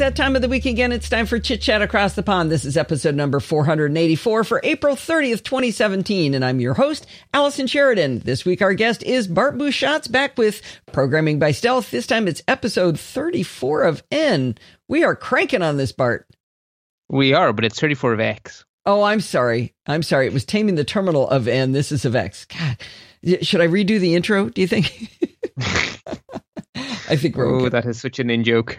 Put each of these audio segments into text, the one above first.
that time of the week again. It's time for Chit Chat Across the Pond. This is episode number 484 for April 30th, 2017. And I'm your host, Allison Sheridan. This week, our guest is Bart Busschots, back with Programming by Stealth. This time, it's episode 34 of N. We are cranking on this, Bart. We are, but it's 34 of X. Oh, I'm sorry. It was Taming the Terminal of N. This is of X. God, should I redo the intro, do you think? I think we're okay. That is such an in-joke.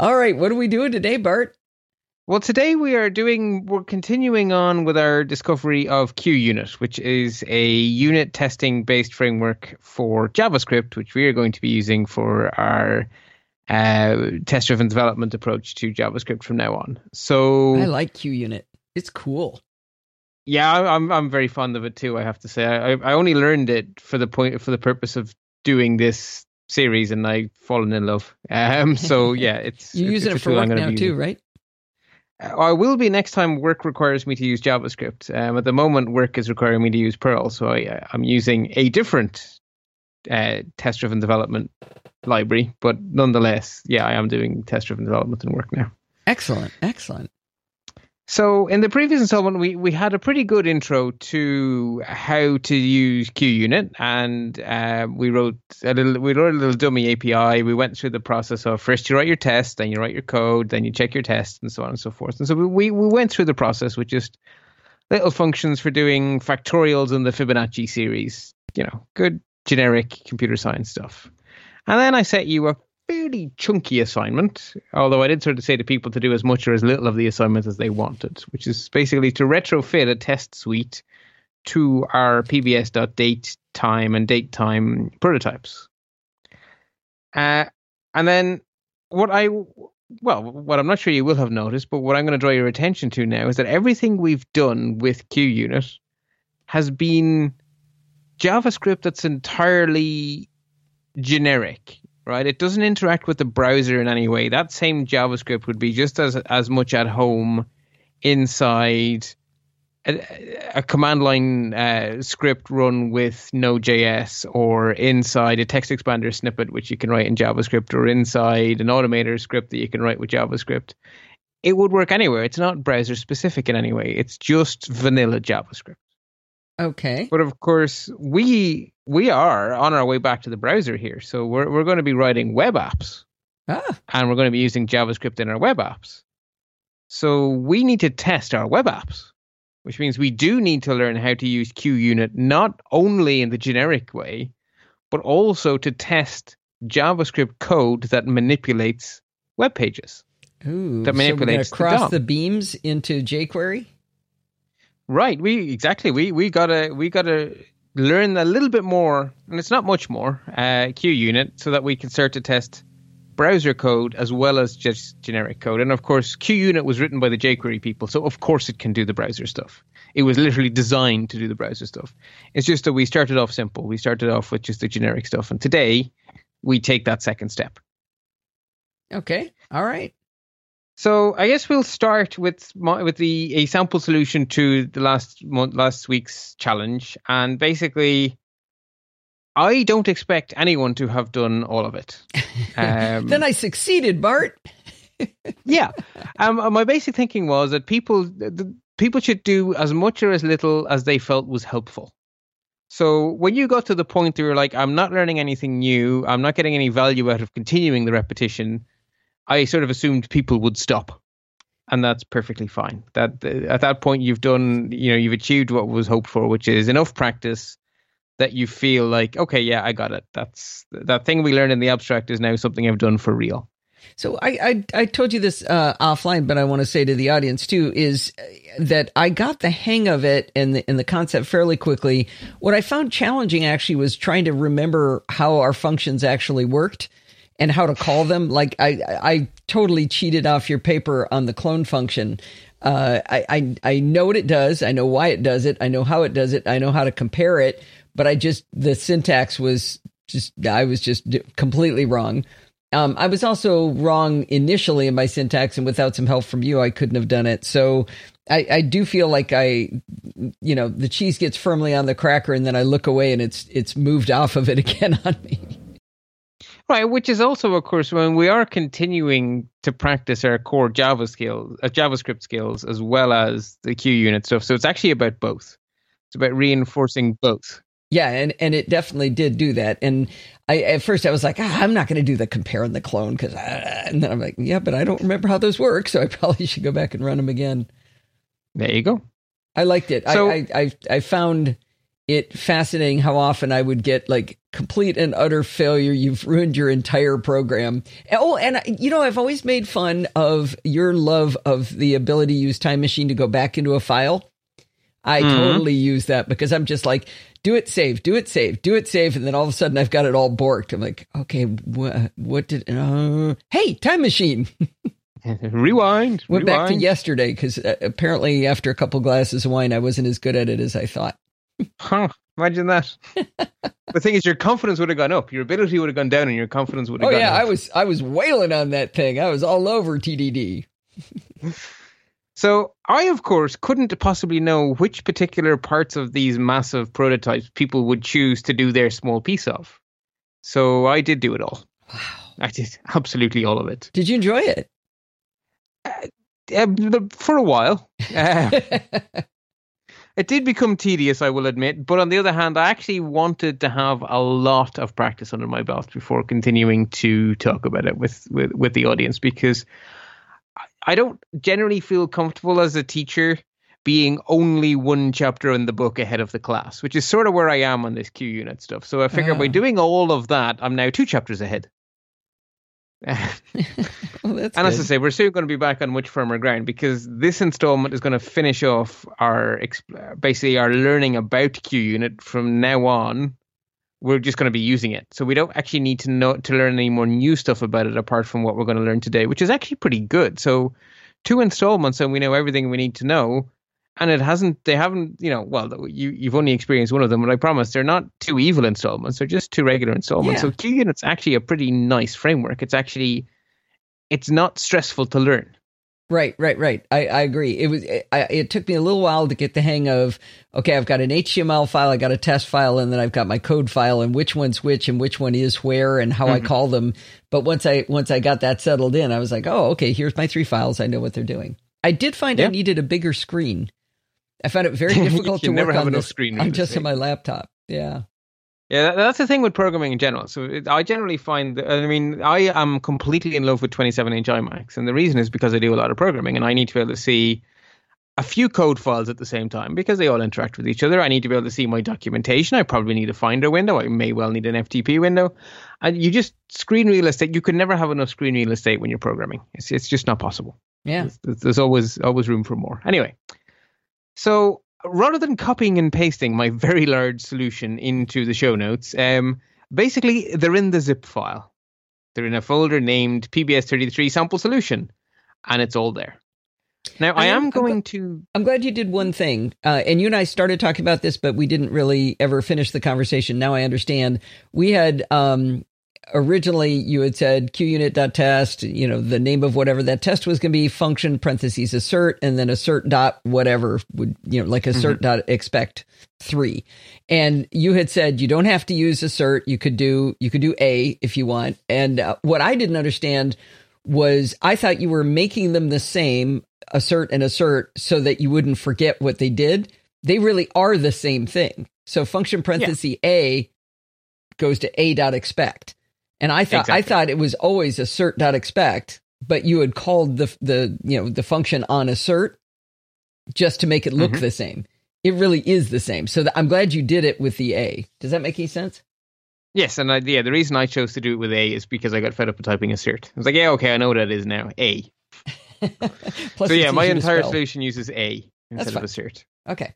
All right, what are we doing today, Bart? Well, today we're continuing on with our discovery of QUnit, which is a unit testing-based framework for JavaScript, which we are going to be using for our test-driven development approach to JavaScript from now on. So I like QUnit. It's cool. Yeah, I'm very fond of it too, I have to say. I only learned it for the purpose of doing this series, and I've fallen in love. So yeah, it's you're using it for work now too, right? I will be next time work requires me to use JavaScript. At the moment, work is requiring me to use Perl, so I'm using a different test-driven development library. But nonetheless, yeah, I am doing test-driven development in work now. Excellent. So in the previous installment, we had a pretty good intro to how to use QUnit, and we wrote a little dummy API. We went through the process of first you write your test, then you write your code, then you check your test, and so on and so forth. And so we went through the process with just little functions for doing factorials in the Fibonacci series, good generic computer science stuff. And then I set you up fairly chunky assignment, although I did sort of say to people to do as much or as little of the assignment as they wanted, which is basically to retrofit a test suite to our PBS.dateTime and datetime prototypes. And then what I'm not sure you will have noticed, but what I'm going to draw your attention to now is that everything we've done with QUnit has been JavaScript that's entirely generic. Right, it doesn't interact with the browser in any way. That same JavaScript would be just as much at home inside a command line script run with Node.js, or inside a text expander snippet which you can write in JavaScript, or inside an automator script that you can write with JavaScript. It would work anywhere. It's not browser specific in any way. It's just vanilla JavaScript. Okay. But of course, we are on our way back to the browser here. So we're going to be writing web apps. And we're going to be using JavaScript in our web apps. So we need to test our web apps, which means we do need to learn how to use QUnit, not only in the generic way, but also to test JavaScript code that manipulates web pages. Ooh, that manipulates. So we're going to cross the beams into jQuery? Right, we gotta learn a little bit more, and it's not much more, QUnit, so that we can start to test browser code as well as just generic code. And of course, QUnit was written by the jQuery people, so of course it can do the browser stuff. It was literally designed to do the browser stuff. It's just that we started off simple. We started off with just the generic stuff, and today we take that second step. Okay, all right. So I guess we'll start with a sample solution to the last week's challenge. And basically, I don't expect anyone to have done all of it. Then I succeeded, Bart. Yeah. My basic thinking was that people should do as much or as little as they felt was helpful. So when you got to the point where you're like, I'm not learning anything new, I'm not getting any value out of continuing the repetition, I sort of assumed people would stop, and that's perfectly fine. That at that point you've achieved what was hoped for, which is enough practice that you feel like, okay, yeah, I got it. That's that thing we learned in the abstract is now something I've done for real. So I told you this offline, but I want to say to the audience too is that I got the hang of it and the concept fairly quickly. What I found challenging actually was trying to remember how our functions actually worked and how to call them. Like I totally cheated off your paper on the clone function. I know what it does. I know why it does it. I know how it does it. I know how to compare it. But the syntax was I was completely wrong. I was also wrong initially in my syntax, and without some help from you, I couldn't have done it. So I do feel like the cheese gets firmly on the cracker, and then I look away and it's moved off of it again on me. Right, which is also, of course, when we are continuing to practice our core Java skills, JavaScript skills, as well as the QUnit stuff. So it's actually about both. It's about reinforcing both. Yeah, and it definitely did do that. And I at first I was like, I'm not going to do the compare and the clone, because and then I'm like, yeah, but I don't remember how those work, so I probably should go back and run them again. There you go. I liked it. So, I found it fascinating how often I would get like complete and utter failure. You've ruined your entire program. Oh, and you know, I've always made fun of your love of the ability to use Time Machine to go back into a file. I totally use that, because I'm just like, do it, save. And then all of a sudden I've got it all borked. I'm like, okay, what did, hey, Time Machine. Rewind. Went back to yesterday, because apparently after a couple glasses of wine, I wasn't as good at it as I thought. Huh, imagine that. The thing is, your confidence would have gone up. Your ability would have gone down and your confidence would have gone up. I was wailing on that thing. I was all over TDD. So I, of course, couldn't possibly know which particular parts of these massive prototypes people would choose to do their small piece of. So I did do it all. Wow. I did absolutely all of it. Did you enjoy it? For a while. It did become tedious, I will admit. But on the other hand, I actually wanted to have a lot of practice under my belt before continuing to talk about it with the audience, because I don't generally feel comfortable as a teacher being only one chapter in the book ahead of the class, which is sort of where I am on this QUnit stuff. So I figure by doing all of that, I'm now 2 chapters ahead. Well, and as I say, we're soon going to be back on much firmer ground, because this installment is going to finish off our basically our learning about QUnit. From now on, we're just going to be using it, so we don't actually need to know to learn any more new stuff about it apart from what we're going to learn today, which is actually pretty good. So 2 installments and we know everything we need to know, and they haven't you've only experienced one of them, but I promise they're not 2 evil installments, they're just 2 regular installments. So QUnit's actually a pretty nice framework. It's not stressful to learn. Right. I agree. It took me a little while to get the hang of, okay, I've got an HTML file, I got a test file, and then I've got my code file, and which one's which and which one is where and how I call them. But once I got that settled in, I was like, oh, okay, here's my 3 files. I know what they're doing. I did find I needed a bigger screen. I found it very difficult to work on this. I'm just on my laptop. Yeah, that's the thing with programming in general. So I generally find that, I am completely in love with 27-inch iMacs. And the reason is because I do a lot of programming and I need to be able to see a few code files at the same time because they all interact with each other. I need to be able to see my documentation. I probably need a Finder window. I may well need an FTP window. And you just screen real estate. You can never have enough screen real estate when you're programming. It's just not possible. Yeah. There's always room for more. Anyway, so rather than copying and pasting my very large solution into the show notes, basically they're in the zip file. They're in a folder named PBS33 sample solution, and it's all there. Now, I'm glad you did one thing, and you and I started talking about this, but we didn't really ever finish the conversation. Now I understand. We had originally you had said QUnit.test, the name of whatever that test was going to be, function parentheses assert, and then assert dot whatever would, like assert dot expect 3. And you had said you don't have to use assert. You could do A if you want. And what I didn't understand was I thought you were making them the same, assert and assert, so that you wouldn't forget what they did. They really are the same thing. So function parentheses A goes to A dot expect. And I thought it was always assert.expect, but you had called the function on assert just to make it look the same. It really is the same. So I'm glad you did it with the A. Does that make any sense? Yes, and the reason I chose to do it with A is because I got fed up with typing assert. I was like, yeah, okay, I know what that is now. A. Plus, so yeah, my entire solution uses A instead of assert. Okay.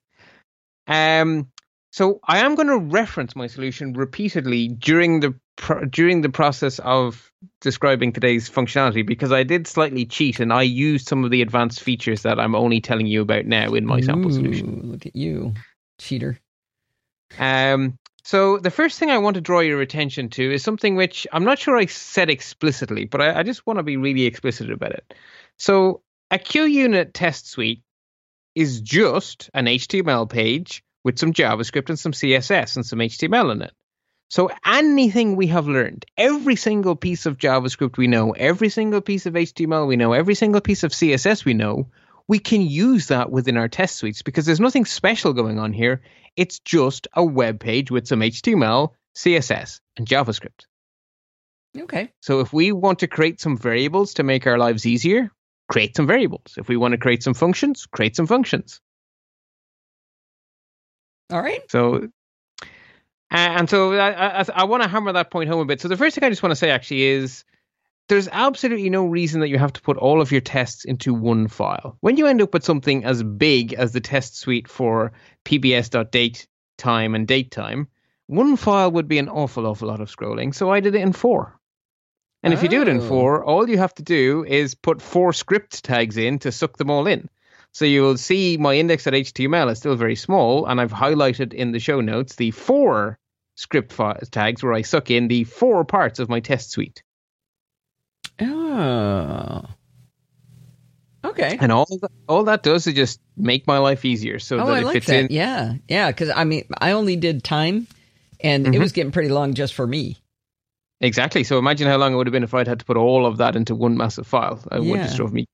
So I am going to reference my solution repeatedly during the process of describing today's functionality, because I did slightly cheat and I used some of the advanced features that I'm only telling you about now in my sample solution. Look at you, cheater. So the first thing I want to draw your attention to is something which I'm not sure I said explicitly, but I just want to be really explicit about it. So a QUnit test suite is just an HTML page with some JavaScript and some CSS and some HTML in it. So anything we have learned, every single piece of JavaScript we know, every single piece of HTML we know, every single piece of CSS we know, we can use that within our test suites because there's nothing special going on here. It's just a web page with some HTML, CSS, and JavaScript. Okay. So if we want to create some variables to make our lives easier, create some variables. If we want to create some functions, create some functions. All right. So... and so I want to hammer that point home a bit. So the first thing I just want to say actually is there's absolutely no reason that you have to put all of your tests into one file. When you end up with something as big as the test suite for PBS.dateTime and DateTime, one file would be an awful lot of scrolling. So I did it in 4. And if you do it in 4, all you have to do is put 4 script tags in to suck them all in. So you will see my index.html is still very small, and I've highlighted in the show notes the 4 script tags where I suck in the 4 parts of my test suite. Oh. Okay. And all that does is just make my life easier. So that it fits in. Yeah. Yeah. Because I mean, I only did time and it was getting pretty long just for me. Exactly. So imagine how long it would have been if I'd had to put all of that into one massive file. It would just drove me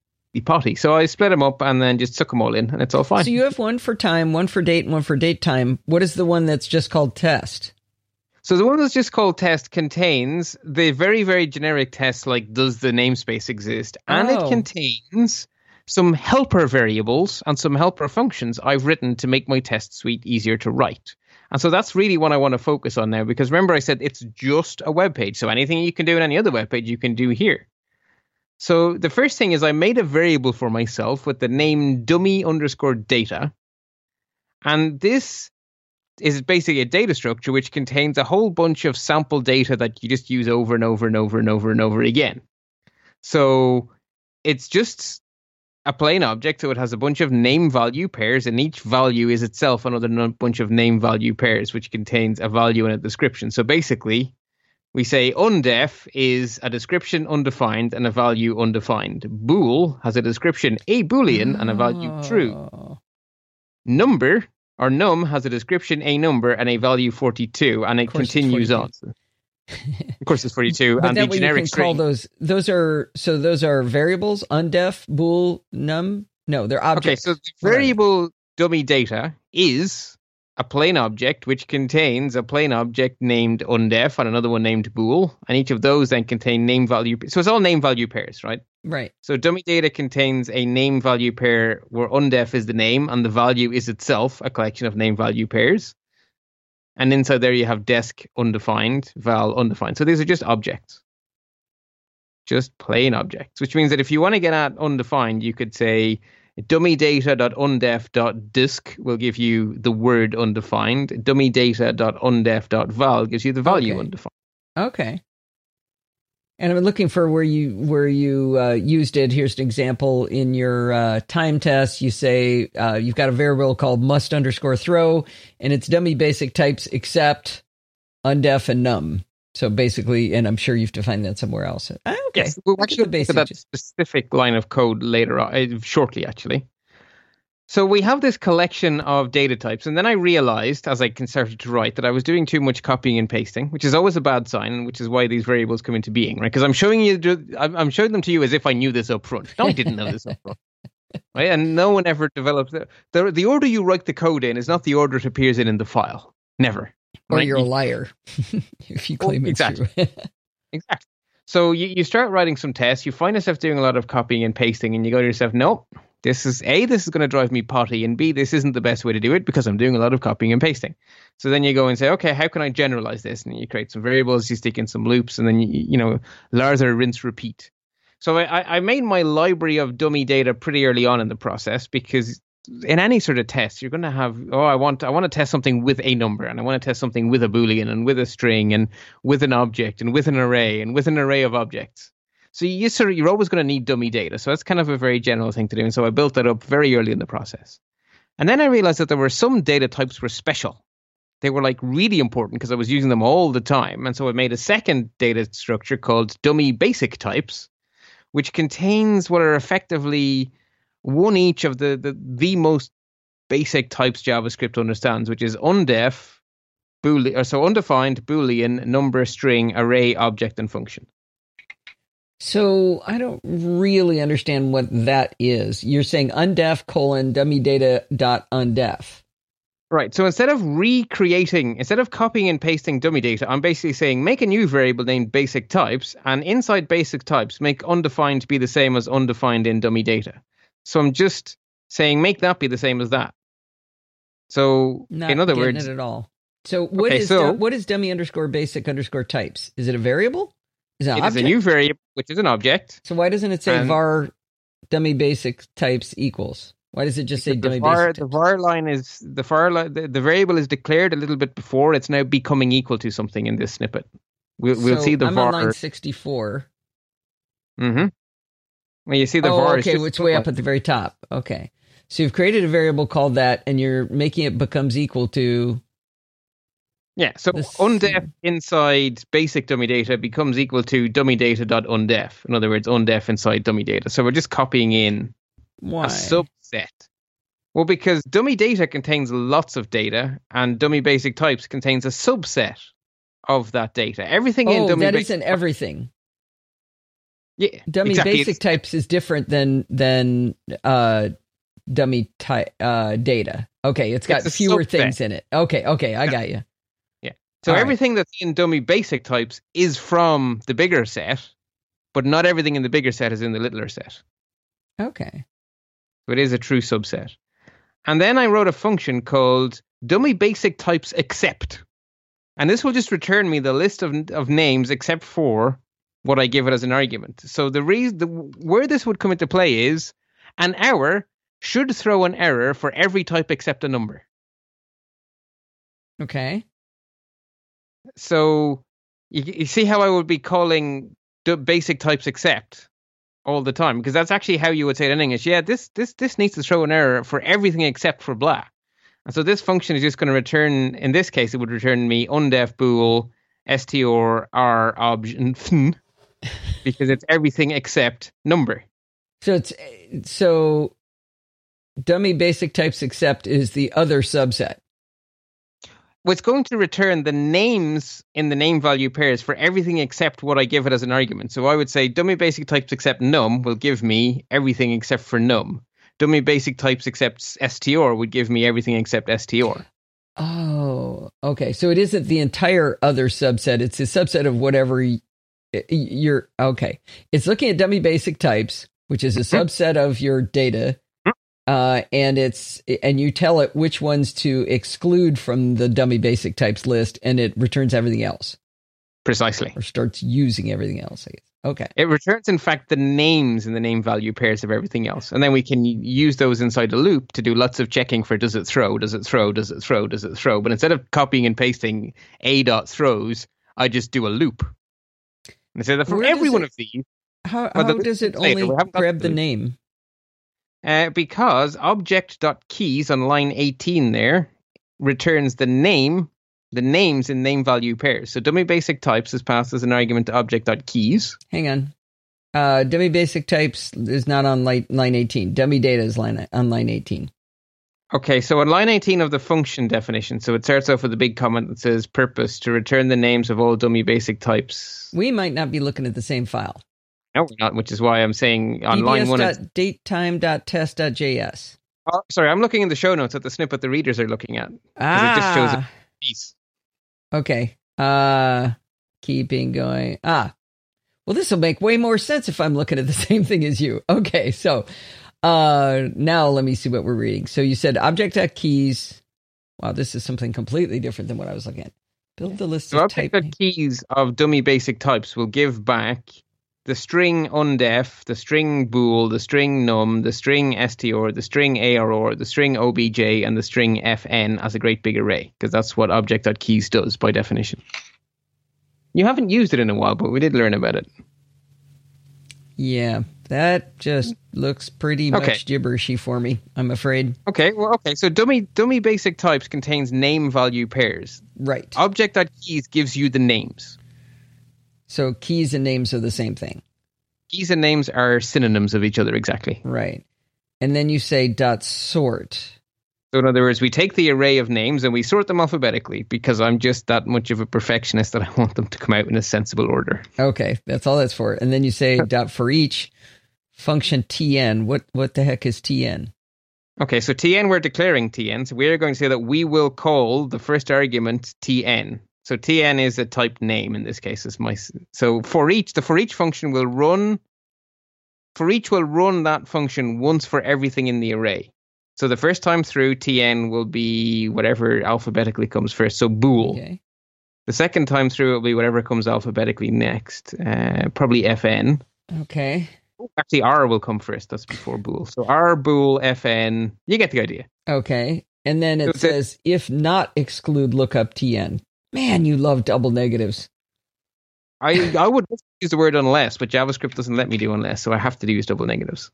potty. So I split them up and then just took them all in and it's all fine. So you have one for time, one for date, and one for date time. What is the one that's just called test? So the one that's just called test contains the very, very generic tests like does the namespace exist? And it contains some helper variables and some helper functions I've written to make my test suite easier to write. And so that's really what I want to focus on now, because remember I said it's just a web page. So anything you can do in any other web page you can do here. So the first thing is I made a variable for myself with the name dummy_data. And this is basically a data structure which contains a whole bunch of sample data that you just use over and over and over and over and over again. So it's just a plain object. So it has a bunch of name value pairs and each value is itself another bunch of name value pairs, which contains a value and a description. So basically... we say undef is a description undefined and a value undefined. Bool has a description a boolean and a value true. Number or num has a description a number and a value 42, and it continues on. Of course, it's 42. But and that the generic string. Call those are variables. Undef, bool, num. No, they're objects. Okay, so the variable dummy data is a plain object which contains a plain object named undef and another one named bool, and each of those then contain name value. So it's all name value pairs, right? Right. So dummy data contains a name value pair where undef is the name and the value is itself a collection of name value pairs. And inside there you have desk undefined, val undefined. So these are just objects. Just plain objects, which means that if you want to get at undefined, you could say dummydata.undef.disk will give you the word undefined. Dummydata.undef.val gives you the value undefined. Okay. And I'm looking for where you used it. Here's an example in your time test. You say you've got a variable called must_throw, and it's dummy basic types except undef and num. So basically, and I'm sure you've defined that somewhere else. Okay. Yes, we'll actually look at that specific line of code later on, shortly, actually. So we have this collection of data types. And then I realized, as I started to write, that I was doing too much copying and pasting, which is always a bad sign, which is why these variables come into being, right? Because I'm showing them to you as if I knew this up front. No, I didn't know this up front. Right? And no one ever develops it. The order you write the code in is not the order it appears in the file. Never. Or right? You're a liar if you claim it's true. Exactly. So you start writing some tests. You find yourself doing a lot of copying and pasting, and you go to yourself, nope, this is going to drive me potty, and B, this isn't the best way to do it because I'm doing a lot of copying and pasting. So then you go and say, okay, how can I generalize this? And you create some variables, you stick in some loops, and then you lather, rinse, repeat. So I made my library of dummy data pretty early on in the process, because in any sort of test, you're going to have, I want to test something with a number, and I want to test something with a Boolean and with a string and with an object and with an array of objects. So you're always going to need dummy data. So that's kind of a very general thing to do. And so I built that up very early in the process. And then I realized that there were some data types were special. They were like really important because I was using them all the time. And so I made a second data structure called dummy basic types, which contains what are effectively one each of the most basic types JavaScript understands, which is undef, Boolean, so undefined Boolean number, string, array, object, and function. So I don't really understand what that is. You're saying undef : dummy data .undef. Right. So instead of copying and pasting dummy data, I'm basically saying make a new variable named basic types, and inside basic types, make undefined be the same as undefined in dummy data. So I'm just saying make that be the same as that. So not in other words, it at all. So what what is dummy _basic_types? Is it a variable? It is a new variable, which is an object. So why doesn't it say var dummy basic types equals? Why does it just say dummy basic types? The variable is declared a little bit before. It's now becoming equal to something in this snippet. We'll see the var. I'm on line 64. Mm-hmm. Well, you see the var. Okay, it's way up at the very top. Okay. So you've created a variable called that, and you're making it becomes equal to... Yeah, so undef inside basic dummy data becomes equal to dummy data.undef. In other words, undef inside dummy data. So we're just copying in a subset. Well, because dummy data contains lots of data, and dummy basic types contains a subset of that data. Everything in dummy... that isn't everything. Yeah, dummy basic types is different than dummy data. Okay, it's got fewer things in it. Okay, I got you. So everything that's in dummy basic types is from the bigger set, but not everything in the bigger set is in the littler set. Okay. So it is a true subset. And then I wrote a function called dummy basic types except. And this will just return me the list of names except for what I give it as an argument. So the reason where this would come into play is an error should throw an error for every type except a number. Okay. So you see how I would be calling the basic types except all the time, because that's actually how you would say it in English. Yeah, this needs to throw an error for everything except for blah. And so this function is just going to return, in this case, it would return me undef bool strr_obj because it's everything except number. So dummy basic types except is the other subset. It's going to return the names in the name value pairs for everything except what I give it as an argument. So I would say dummy basic types except num will give me everything except for num. Dummy basic types except str would give me everything except str. Oh, okay. So it isn't the entire other subset. It's a subset of whatever you're... Okay. It's looking at dummy basic types, which is a subset of your data. And you tell it which ones to exclude from the dummy basic types list, and it returns everything else. Precisely. Or starts using everything else, I guess. Okay. It returns, in fact, the names and the name value pairs of everything else. And then we can use those inside a loop to do lots of checking for does it throw, does it throw, does it throw, does it throw. But instead of copying and pasting a.throws, I just do a loop. And so for every one of these... How does it only grab the name? Because object.keys on line 18 there returns the names in name value pairs. So dummy basic types is passed as an argument to object.keys. Hang on. Dummy basic types is not on line 18. Dummy data is on line 18. Okay, so on line 18 of the function definition, so it starts off with a big comment that says purpose to return the names of all dummy basic types. We might not be looking at the same file. No, we're not, which is why I'm saying on line 1... PBS.dateTime.test.js. Oh, sorry, I'm looking in the show notes at the snippet the readers are looking at. It just shows a piece. Okay. Keeping going. Well, this will make way more sense if I'm looking at the same thing as you. Okay, so now let me see what we're reading. So you said object.keys. Wow, this is something completely different than what I was looking at. Build the list of type... object.keys of dummy basic types will give back... the string undef, the string bool, the string num, the string str, the string arr, the string obj, and the string fn as a great big array, because that's what object.keys does by definition. You haven't used it in a while, but we did learn about it. Yeah, that just looks pretty much gibberishy for me, I'm afraid. Okay. So dummy basic types contains name value pairs. Right. Object.keys gives you the names. So keys and names are the same thing. Keys and names are synonyms of each other, exactly. Right. And then you say dot sort. So in other words, we take the array of names and we sort them alphabetically because I'm just that much of a perfectionist that I want them to come out in a sensible order. Okay, that's all that's for. And then you say dot for each function tn. What the heck is tn? Okay, so tn, we're declaring tn. So we're going to say that we will call the first argument tn. So tn is a type name in this case. Is my, so for each, the for each function will run, for each will run that function once for everything in the array. So the first time through, tn will be whatever alphabetically comes first. So bool. Okay. The second time through, it'll be whatever comes alphabetically next. Probably fn. Okay. Actually, R will come first. That's before bool. So R, bool, fn. You get the idea. Okay. And then it says, if not exclude lookup tn. Man, you love double negatives. I would use the word unless, but JavaScript doesn't let me do unless, so I have to use double negatives.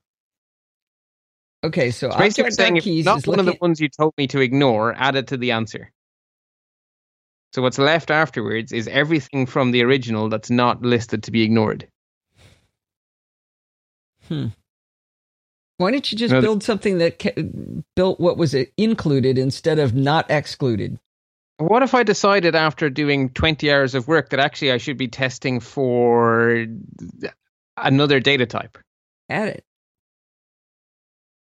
Okay, so I'm saying if not one of the ones you told me to ignore, add it to the answer. So what's left afterwards is everything from the original that's not listed to be ignored. Hmm. Why didn't you just build something that built what was included instead of not excluded? What if I decided after doing 20 hours of work that actually I should be testing for another data type? Add it.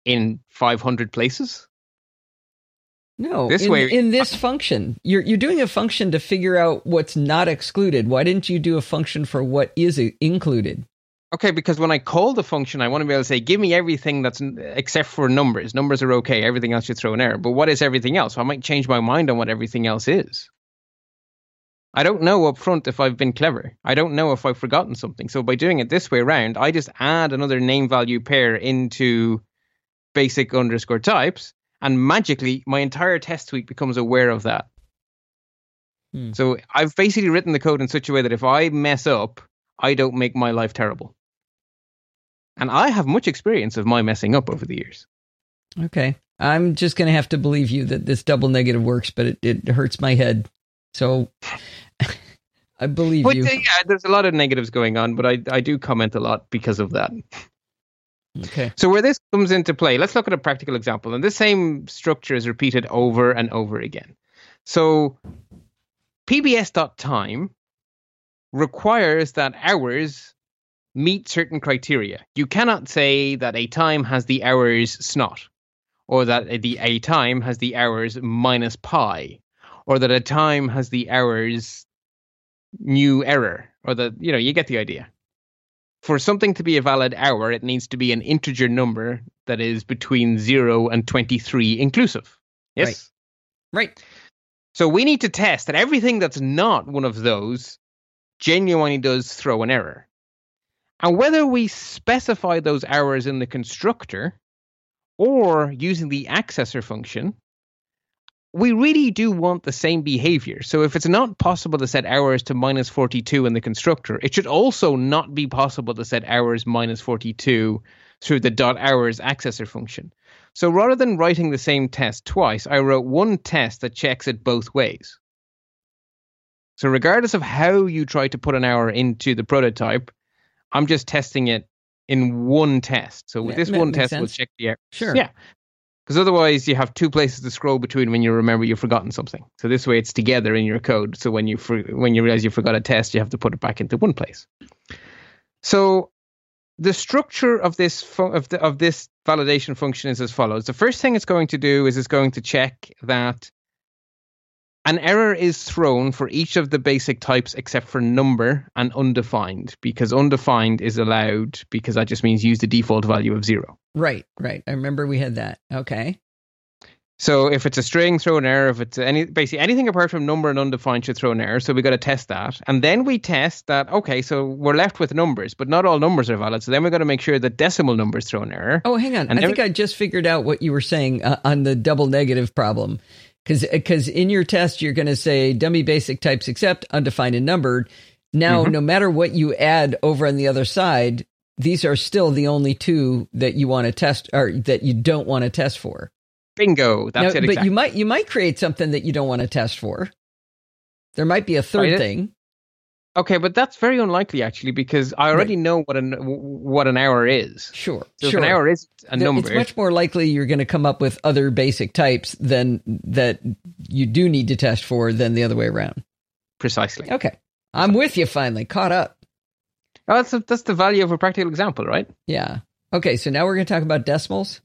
In 500 places? No, this in this function. You're doing a function to figure out what's not excluded. Why didn't you do a function for what is included? Okay, because when I call the function, I want to be able to say, give me everything that's except for numbers. Numbers are okay. Everything else you throw an error. But what is everything else? I might change my mind on what everything else is. I don't know up front if I've been clever. I don't know if I've forgotten something. So by doing it this way around, I just add another name value pair into basic underscore types, and magically my entire test suite becomes aware of that. Hmm. So I've basically written the code in such a way that if I mess up, I don't make my life terrible. And I have much experience of my messing up over the years. Okay. I'm just going to have to believe you that this double negative works, but it hurts my head. So I believe you. Yeah, there's a lot of negatives going on, but I do comment a lot because of that. Okay. So where this comes into play, let's look at a practical example. And this same structure is repeated over and over again. So PBS.time requires that hours meet certain criteria. You cannot say that a time has the hours snot, or that a time has the hours minus pi, or that a time has the hours new error, or that, you know, you get the idea. For something to be a valid hour, it needs to be an integer number that is between 0 and 23 inclusive. Yes? Right. So we need to test that everything that's not one of those genuinely does throw an error. And whether we specify those errors in the constructor or using the accessor function, we really do want the same behavior. So if it's not possible to set hours to minus 42 in the constructor, it should also not be possible to set hours minus 42 through the .hours accessor function. So rather than writing the same test twice, I wrote one test that checks it both ways. So regardless of how you try to put an hour into the prototype, I'm just testing it in one test. So with this one test, we'll check the error. Sure. Yeah. Because otherwise you have two places to scroll between when you remember you've forgotten something. So this way it's together in your code. So when you realize you forgot a test, you have to put it back into one place. So the structure of this this validation function is as follows. The first thing it's going to do is it's going to check that an error is thrown for each of the basic types except for number and undefined, because undefined is allowed because that just means use the default value of 0. Right. I remember we had that. Okay. So if it's a string, throw an error. If it's anything apart from number and undefined should throw an error. So we got to test that. And then we test that, okay, so we're left with numbers, but not all numbers are valid. So then we're going to make sure that decimal numbers throw an error. Oh, hang on. And I think I just figured out what you were saying on the double negative problem. Because in your test, you're going to say dummy basic types except undefined and numbered. Now, no matter what you add over on the other side, these are still the only two that you want to test or that you don't want to test for. Bingo. That's it. Exactly. But you might create something that you don't want to test for. There might be a third thing. Okay, but that's very unlikely, actually, because I already know what an hour is. Sure, so sure. If an hour is a number, it's much more likely you're going to come up with other basic types than that you do need to test for than the other way around. Precisely. Okay, I'm with you. Finally, caught up. Oh, that's the value of a practical example, right? Yeah. Okay, so now we're going to talk about decimals.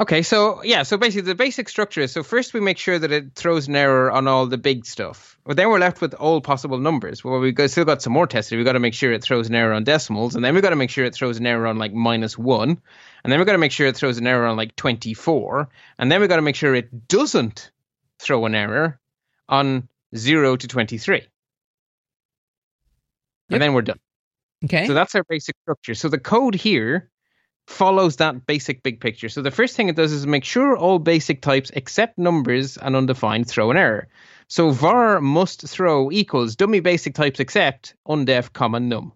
Okay, so yeah, so basically the basic structure is, so first we make sure that it throws an error on all the big stuff. But then we're left with all possible numbers. Well, we've still got some more tested. We've got to make sure it throws an error on decimals. And then we've got to make sure it throws an error on like -1. And then we've got to make sure it throws an error on like 24. And then we've got to make sure it doesn't throw an error on 0 to 23. Yep. And then we're done. Okay. So that's our basic structure. So the code here follows that basic big picture. So the first thing it does is make sure all basic types except numbers and undefined throw an error. So var must throw equals dummy basic types except undef, num.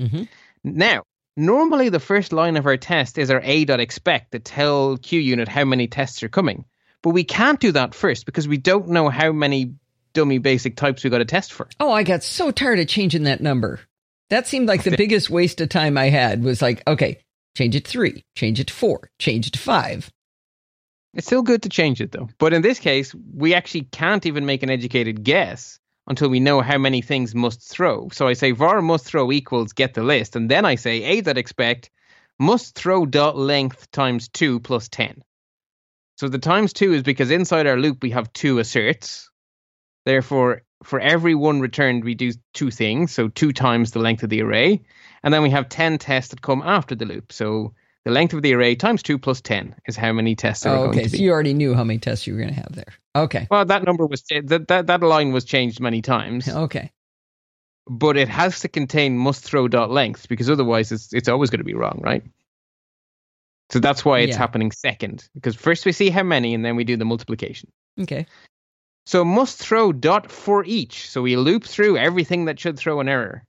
Mm-hmm. Now, normally the first line of our test is our a.expect that tell QUnit how many tests are coming. But we can't do that first because we don't know how many dummy basic types we got to test for. Oh, I got so tired of changing that number. That seemed like the biggest waste of time I had was like, okay, change it to 3, change it to 4, change it to 5. It's still good to change it, though. But in this case, we actually can't even make an educated guess until we know how many things must throw. So I say var must throw equals get the list. And then I say a.expect must throw dot length times 2 plus 10. So the times 2 is because inside our loop, we have 2 asserts. Therefore, for every one returned, we do 2 things. So 2 times the length of the array. And then we have 10 tests that come after the loop. So the length of the array times 2 plus 10 is how many tests are going to be. Okay, so you already knew how many tests you were going to have there. Okay. Well, that number was that line was changed many times. Okay. But it has to contain must throw dot length because otherwise it's always going to be wrong, right? So that's why it's happening second, because first we see how many and then we do the multiplication. Okay. So must throw dot for each. So we loop through everything that should throw an error.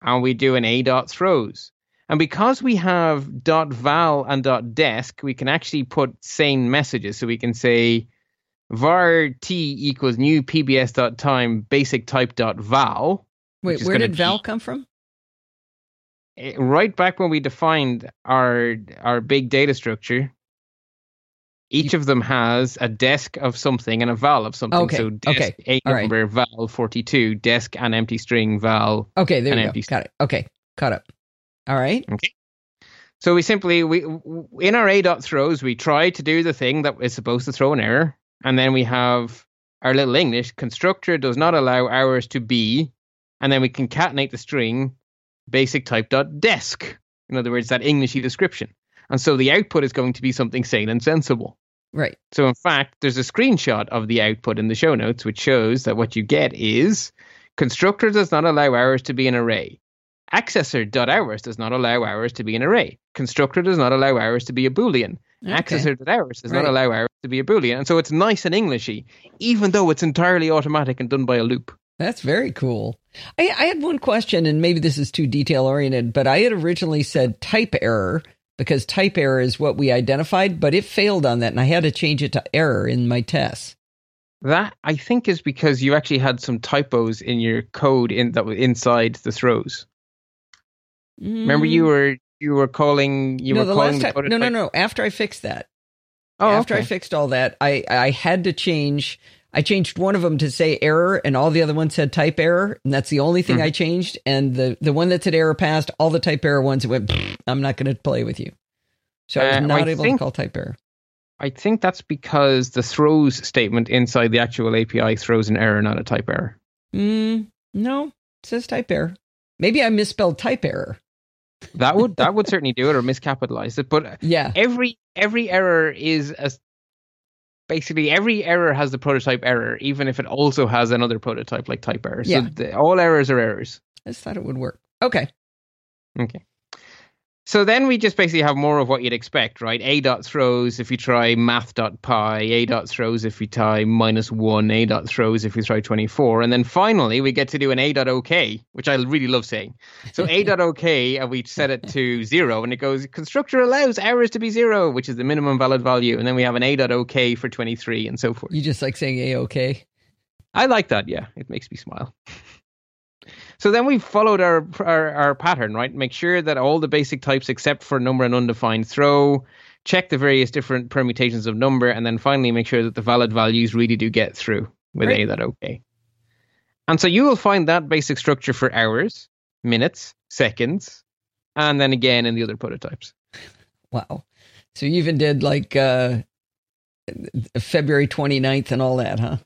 And we do an a dot throws. And because we have dot val and dot desk, we can actually put sane messages. So we can say var t equals new PBS.time basic type dot val. Wait, where did val come from? Right back when we defined our big data structure. Each of them has a desk of something and a val of something. Okay. So desk, okay. A number, right. Val 42, desk, an empty string, val. Okay, there you go. Got it. Okay, caught up. All right. Okay. So we simply, in our a.throws, we try to do the thing that is supposed to throw an error. And then we have our little English, constructor does not allow hours to be. And then we concatenate the string basic type.desk. In other words, that Englishy description. And so the output is going to be something sane and sensible. Right. So in fact, there's a screenshot of the output in the show notes, which shows that what you get is constructor does not allow hours to be an array. Accessor.hours does not allow hours to be an array. Constructor does not allow hours to be a Boolean. Okay. Accessor.hours does not allow hours to be a Boolean. And so it's nice and Englishy, even though it's entirely automatic and done by a loop. That's very cool. I had one question, and maybe this is too detail oriented, but I had originally said type error, because type error is what we identified, but it failed on that, and I had to change it to error in my tests. That, I think, is because you actually had some typos in your code that was inside the throws. Mm. Remember, you were calling the code. No. After I fixed that, I fixed all that, I had to change. I changed one of them to say error, and all the other ones said type error, and that's the only thing I changed. And the one that said error passed, all the type error ones, it went, I'm not going to play with you. So I was not able to call type error. I think that's because the throws statement inside the actual API throws an error, not a type error. No, it says type error. Maybe I misspelled type error. That would certainly do it, or miscapitalize it. But every error is a... Basically, every error has the prototype error, even if it also has another prototype like type error. So all errors are errors. I just thought it would work. Okay. So then we just basically have more of what you'd expect, right? A.throws if you try math.py, A.throws if you try -1, A.throws if you try 24. And then finally, we get to do an A.ok, which I really love saying. So A.ok, and we set it to 0, and it goes, constructor allows errors to be 0, which is the minimum valid value. And then we have an A.ok for 23 and so forth. You just like saying A.ok? I like that, yeah. It makes me smile. So then we followed our pattern, right? Make sure that all the basic types except for number and undefined throw, check the various different permutations of number, and then finally make sure that the valid values really do get through with right. a.ok. And so you will find that basic structure for hours, minutes, seconds, and then again in the other prototypes. Wow. So you even did like February 29th and all that, huh?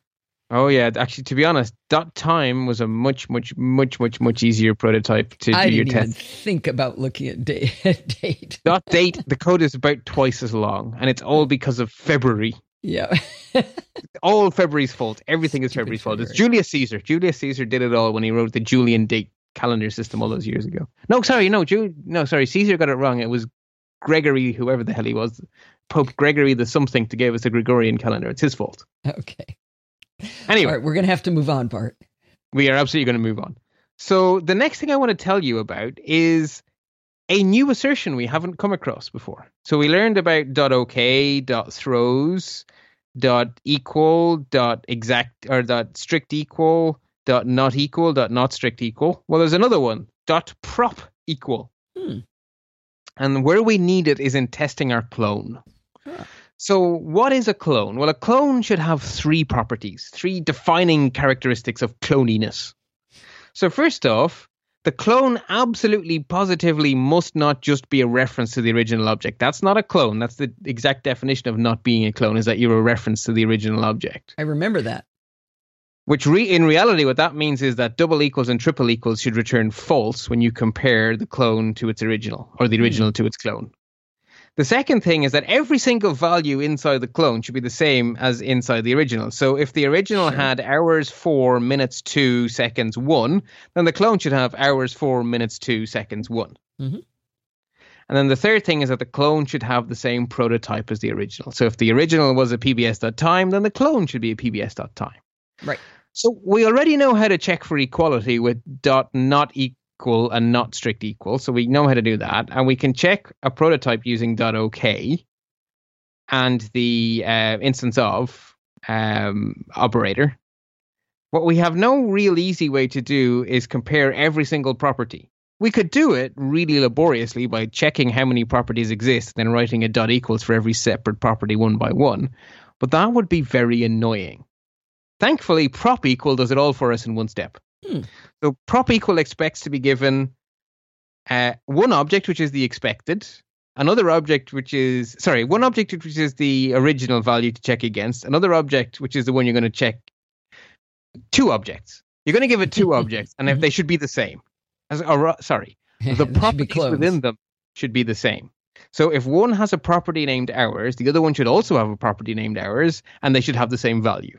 Oh, yeah. Actually, to be honest, .time was a much easier prototype to do your test. I didn't even think about looking at date. .date, the code is about twice as long, and it's all because of February. Yeah. All February's fault. Everything is February's fault. It's Julius Caesar. Julius Caesar did it all when he wrote the Julian date calendar system all those years ago. Caesar got it wrong. It was Gregory, whoever the hell he was, Pope Gregory the something, to give us a Gregorian calendar. It's his fault. Okay. Anyway. All right, we're going to have to move on, Bart. We are absolutely going to move on. So the next thing I want to tell you about is a new assertion we haven't come across before. So we learned about .ok, .throws, .equal, .exact, or .strict equal, .not equal, .not strict equal. Well, there's another one, .prop equal. And where we need it is in testing our clone. Huh. So what is a clone? Well, a clone should have three properties, three defining characteristics of cloniness. So first off, the clone absolutely positively must not just be a reference to the original object. That's not a clone. That's the exact definition of not being a clone, is that you're a reference to the original object. I remember that. Which in reality, what that means is that double equals and triple equals should return false when you compare the clone to its original, or the original to its clone. The second thing is that every single value inside the clone should be the same as inside the original. So if the original had hours 4, minutes 2, seconds 1, then the clone should have hours 4, minutes 2, seconds 1. Mm-hmm. And then the third thing is that the clone should have the same prototype as the original. So if the original was a PBS.time, then the clone should be a PBS.time. Right. So we already know how to check for equality with .not equal and not strict equal. So we know how to do that. And we can check a prototype using .ok and the instance of operator. What we have no real easy way to do is compare every single property. We could do it really laboriously by checking how many properties exist and then writing a .equals for every separate property one by one. But that would be very annoying. Thankfully, prop equal does it all for us in one step. So prop equal expects to be given one object, which is the expected, another object, which is, one object, which is the original value to check against, another object, which is the one you're going to check, two objects. You're going to give it two objects, and if they should be the same. The properties within them should be the same. So if one has a property named hours, the other one should also have a property named hours, and they should have the same value.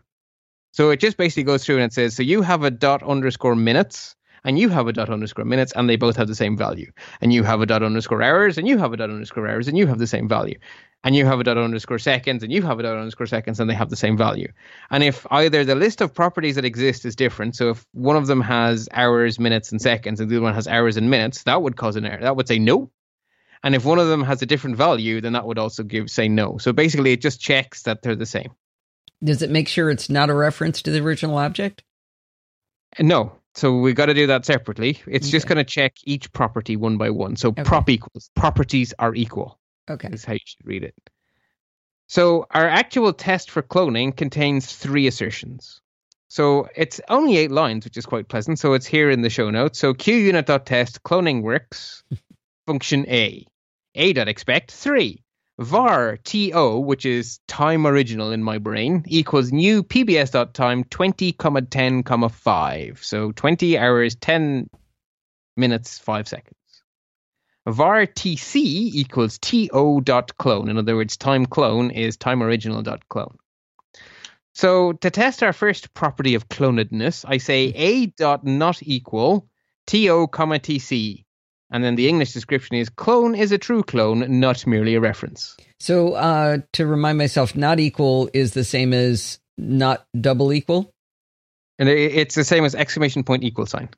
So it just basically goes through and it says, so you have a ._minutes and you have a ._minutes and they both have the same value. And you have a ._hours and you have a ._hours and you have the same value. And you have a ._seconds and you have a ._seconds and they have the same value. And if either the list of properties that exist is different, so if one of them has hours, minutes, and seconds and the other one has hours and minutes, that would cause an error. That would say no. And if one of them has a different value, then that would also say no. So basically it just checks that they're the same. Does it make sure it's not a reference to the original object? No. So we've got to do that separately. It's just going to check each property one by one. So prop equals. Properties are equal. Okay. That's how you should read it. So our actual test for cloning contains three assertions. So it's only 8 lines, which is quite pleasant. So it's here in the show notes. So QUnit.test, cloning works, function a.expect, 3. Var to, which is time original in my brain, equals new PBS.time 20:10:5. So 20 hours, 10 minutes, 5 seconds. Var tc equals to.clone. In other words, time clone is time original.clone. So to test our first property of clonedness, I say a.not equal to, tc. And then the English description is clone is a true clone, not merely a reference. So to remind myself, not equal is the same as not double equal? And it's the same as $!!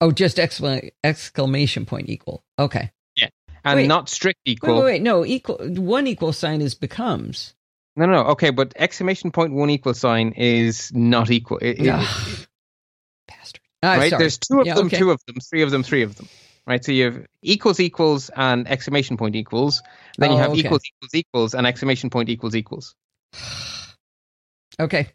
Oh, just $!! Okay. Yeah. And not strict equal. No, equal. $!! Is becomes. No. Okay, but $!! is not equal. Bastard. Right? Sorry. There's two of them, okay. Two of them, three of them, three of them. Right? So you have equals, equals, and exclamation point equals. Then you have equals, equals, equals, and exclamation point equals, equals. Okay.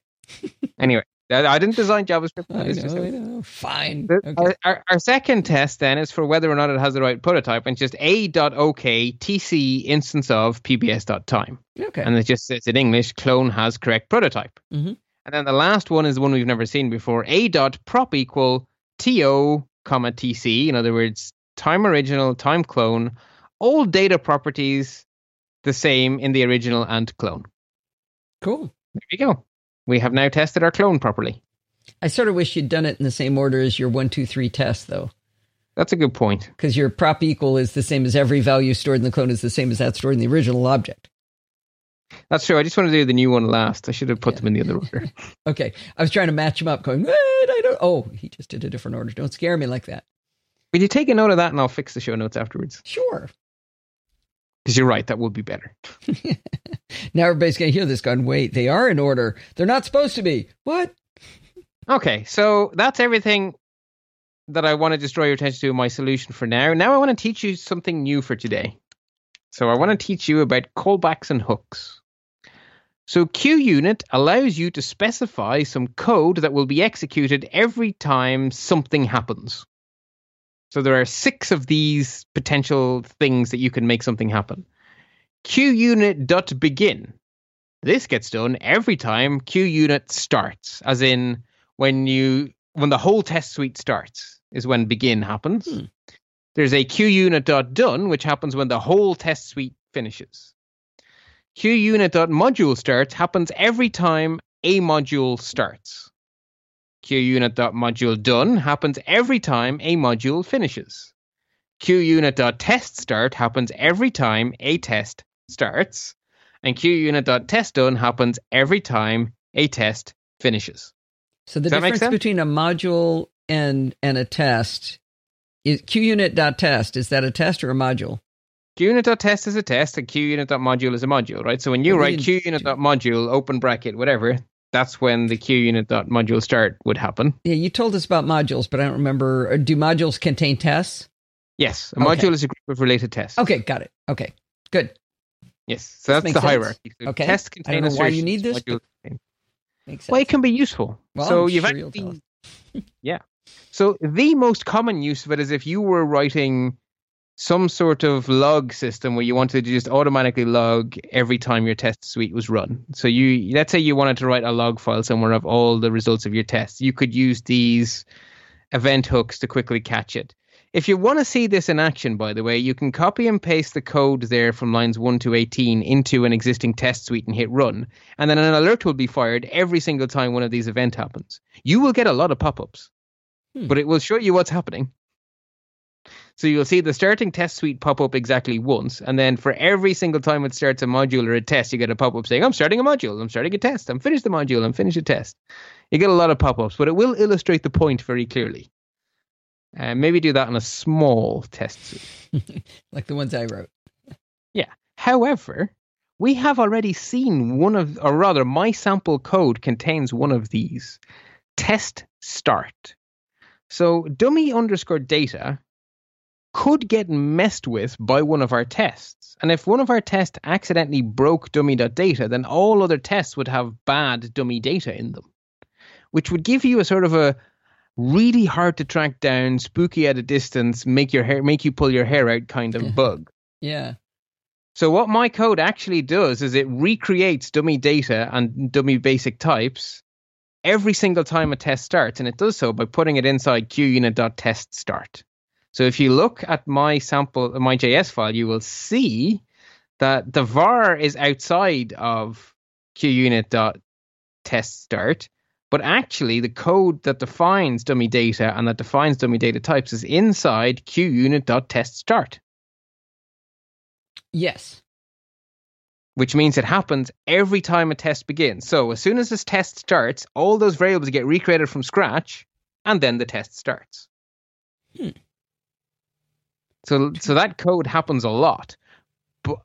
Anyway, I didn't design JavaScript. I know. Fine. Okay. Our second test then is for whether or not it has the right prototype, and just a.ok tc instance of PBS.time. Okay. And it just says in English, clone has correct prototype. Mm-hmm. And then the last one is the one we've never seen before, a.prop equal to, comma, tc. In other words, time original, time clone, all data properties the same in the original and clone. Cool. There you go. We have now tested our clone properly. I sort of wish you'd done it in the same order as your 1, 2, 3 test, though. That's a good point. Because your prop equal is the same as every value stored in the clone is the same as that stored in the original object. That's true. I just want to do the new one last. I should have put them in the other order. Okay. I was trying to match them up going, wait, I don't. Oh, he just did a different order. Don't scare me like that. Will you take a note of that and I'll fix the show notes afterwards? Sure. Because you're right. That would be better. Now everybody's going to hear this going, wait, they are in order. They're not supposed to be. What? Okay. So that's everything that I want to just draw your attention to in my solution for now. Now I want to teach you something new for today. So I want to teach you about callbacks and hooks. So QUnit allows you to specify some code that will be executed every time something happens. So there are 6 of these potential things that you can make something happen. QUnit.begin. This gets done every time QUnit starts, as in when the whole test suite starts is when begin happens. Hmm. There's a QUnit.done, which happens when the whole test suite finishes. QUnit.module starts happens every time a module starts. QUnit.module done happens every time a module finishes. QUnit.test start happens every time a test starts. And QUnit.test done happens every time a test finishes. So the difference between a module and a test is QUnit.test, is that a test or a module? QUnit.test is a test and QUnit.module is a module, right? So when you write QUnit.module, open bracket, whatever, that's when the QUnit.module start would happen. Yeah, you told us about modules, but I don't remember. Do modules contain tests? Yes. A module is a group of related tests. Okay, got it. Okay, good. Yes, so that's the hierarchy. So okay. Tests contain I don't know why you need this. Makes sense. Well, it can be useful. Well, so you've actually... Yeah. So the most common use of it is if you were writing some sort of log system where you wanted to just automatically log every time your test suite was run. So let's say you wanted to write a log file somewhere of all the results of your tests. You could use these event hooks to quickly catch it. If you want to see this in action, by the way, you can copy and paste the code there from lines 1 to 18 into an existing test suite and hit run. And then an alert will be fired every single time one of these events happens. You will get a lot of pop-ups. But it will show you what's happening. So you'll see the starting test suite pop up exactly once. And then for every single time it starts a module or a test, you get a pop up saying, I'm starting a module. I'm starting a test. I'm finished the module. I'm finished a test. You get a lot of pop ups, but it will illustrate the point very clearly. Maybe do that on a small test suite. Like the ones I wrote. Yeah. However, we have already seen my sample code contains one of these. Test start. So dummy_data could get messed with by one of our tests. And if one of our tests accidentally broke dummy.data, then all other tests would have bad dummy data in them, which would give you a sort of a really hard to track down, spooky at a distance, make you pull your hair out kind of bug. Yeah. So what my code actually does is it recreates dummy data and dummy basic types every single time a test starts, and it does so by putting it inside QUnit.test start. So if you look at my JS file, you will see that the var is outside of QUnit.test start, but actually the code that defines dummy data and that defines dummy data types is inside QUnit.test start. Yes. Which means it happens every time a test begins. So as soon as this test starts, all those variables get recreated from scratch, and then the test starts. So that code happens a lot,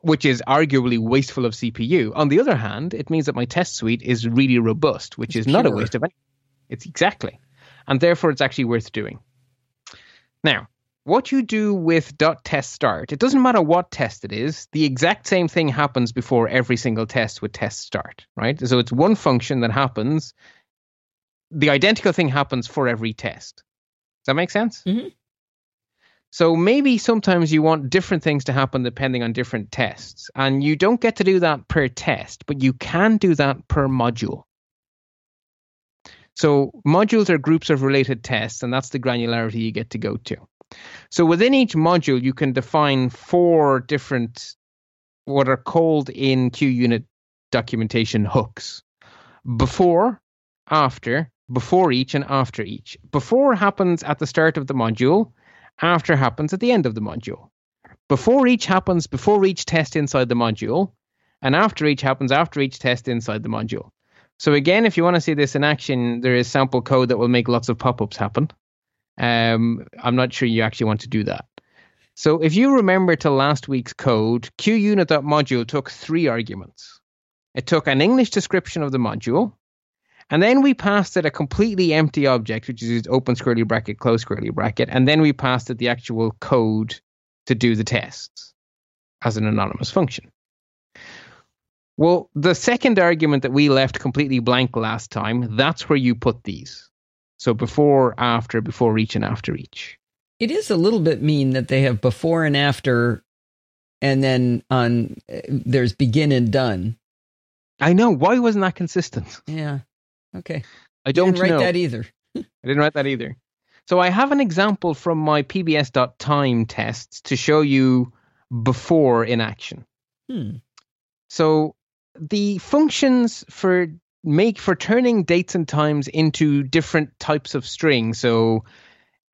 which is arguably wasteful of CPU. On the other hand, it means that my test suite is really robust, which is not a waste of anything. It's exactly. and therefore it's actually worth doing. Now, what you do with .test start, it doesn't matter what test it is, the exact same thing happens before every single test with test start, right? So it's one function that happens. The identical thing happens for every test. Does that make sense? Mm-hmm. So maybe sometimes you want different things to happen depending on different tests. And you don't get to do that per test, but you can do that per module. So modules are groups of related tests, and that's the granularity you get to go to. So within each module, you can define four different, what are called in QUnit documentation, hooks. Before, after, before each, and after each. Before happens at the start of the module. After happens at the end of the module. Before each happens before each test inside the module, and after each happens after each test inside the module. So again, if you want to see this in action, there is sample code that will make lots of pop-ups happen. I'm not sure you actually want to do that. So if you remember to last week's code, QUnit.module took three arguments. It took an English description of the module, and then we passed it a completely empty object, which is open curly bracket, close curly bracket. And then we passed it the actual code to do the tests as an anonymous function. Well, the second argument that we left completely blank last time, that's where you put these. So before, after, before each, and after each. It is a little bit mean that they have before and after, and then on there's begin and done. I know. Why wasn't that consistent? Yeah. Okay. I don't know. I didn't write that either. So I have an example from my PBS.time tests to show you before in action. So the functions for turning dates and times into different types of string. So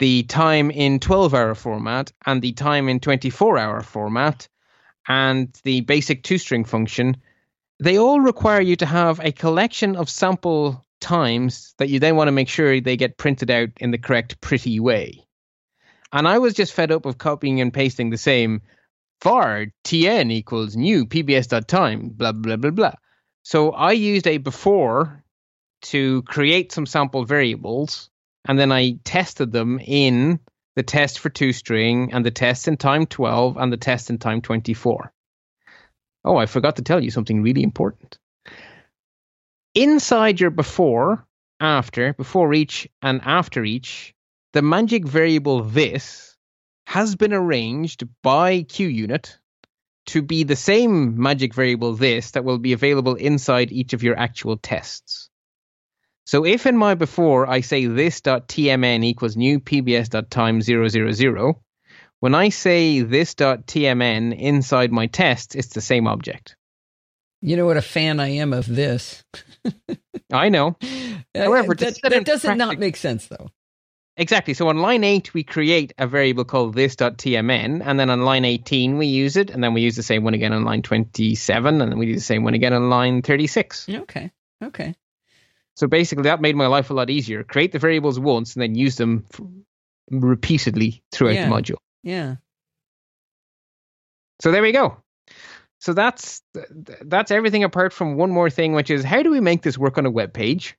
the time in 12-hour format and the time in 24-hour format and the basic two-string function, they all require you to have a collection of sample times that you then want to make sure they get printed out in the correct pretty way. And I was just fed up of copying and pasting the same var tn equals new pbs.time blah blah blah blah. So I used a before to create some sample variables, and then I tested them in the test for two string and the test in time 12 and the test in time 24. Oh, I forgot to tell you something really important. Inside your before, after, before each, and after each, the magic variable this has been arranged by QUnit to be the same magic variable this that will be available inside each of your actual tests. So if in my before I say this.tmn equals new pbs.time 000, when I say this.tmn inside my test, it's the same object. You know what a fan I am of this. I know. However, that doesn't not make sense, though. Exactly. So on line 8, we create a variable called this.tmn, and then on line 18, we use it, and then we use the same one again on line 27, and then we do the same one again on line 36. Okay. So basically, that made my life a lot easier. Create the variables once, and then use them repeatedly throughout the module. Yeah. So there we go. So that's everything apart from one more thing, which is how do we make this work on a web page?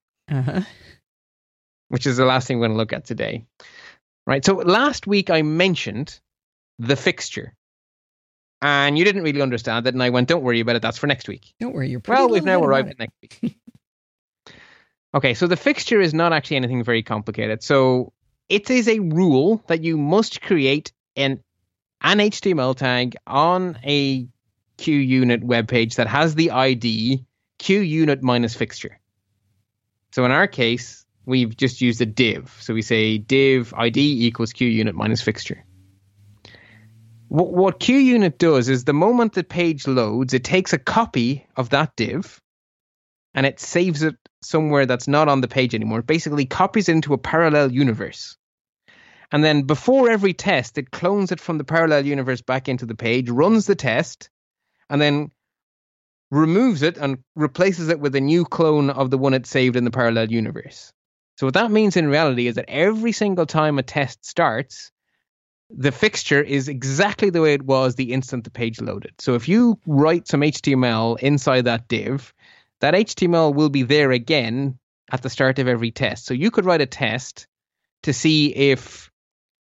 Which is the last thing we're going to look at today. Right. So last week I mentioned the fixture. And you didn't really understand it. And I went, don't worry about it. That's for next week. Don't worry. You're pretty well, we've now arrived at next week. Okay. So the fixture is not actually anything very complicated. So it is a rule that you must create an HTML tag on a QUnit webpage that has the ID QUnit minus fixture. So in our case, we've just used a div. So we say div ID equals QUnit minus fixture. What QUnit does is the moment the page loads, it takes a copy of that div and it saves it somewhere that's not on the page anymore. It basically copies into a parallel universe. And then before every test, it clones it from the parallel universe back into the page, runs the test, and then removes it and replaces it with a new clone of the one it saved in the parallel universe. So what that means in reality is that every single time a test starts, the fixture is exactly the way it was the instant the page loaded. So if you write some HTML inside that div, that HTML will be there again at the start of every test. So you could write a test to see if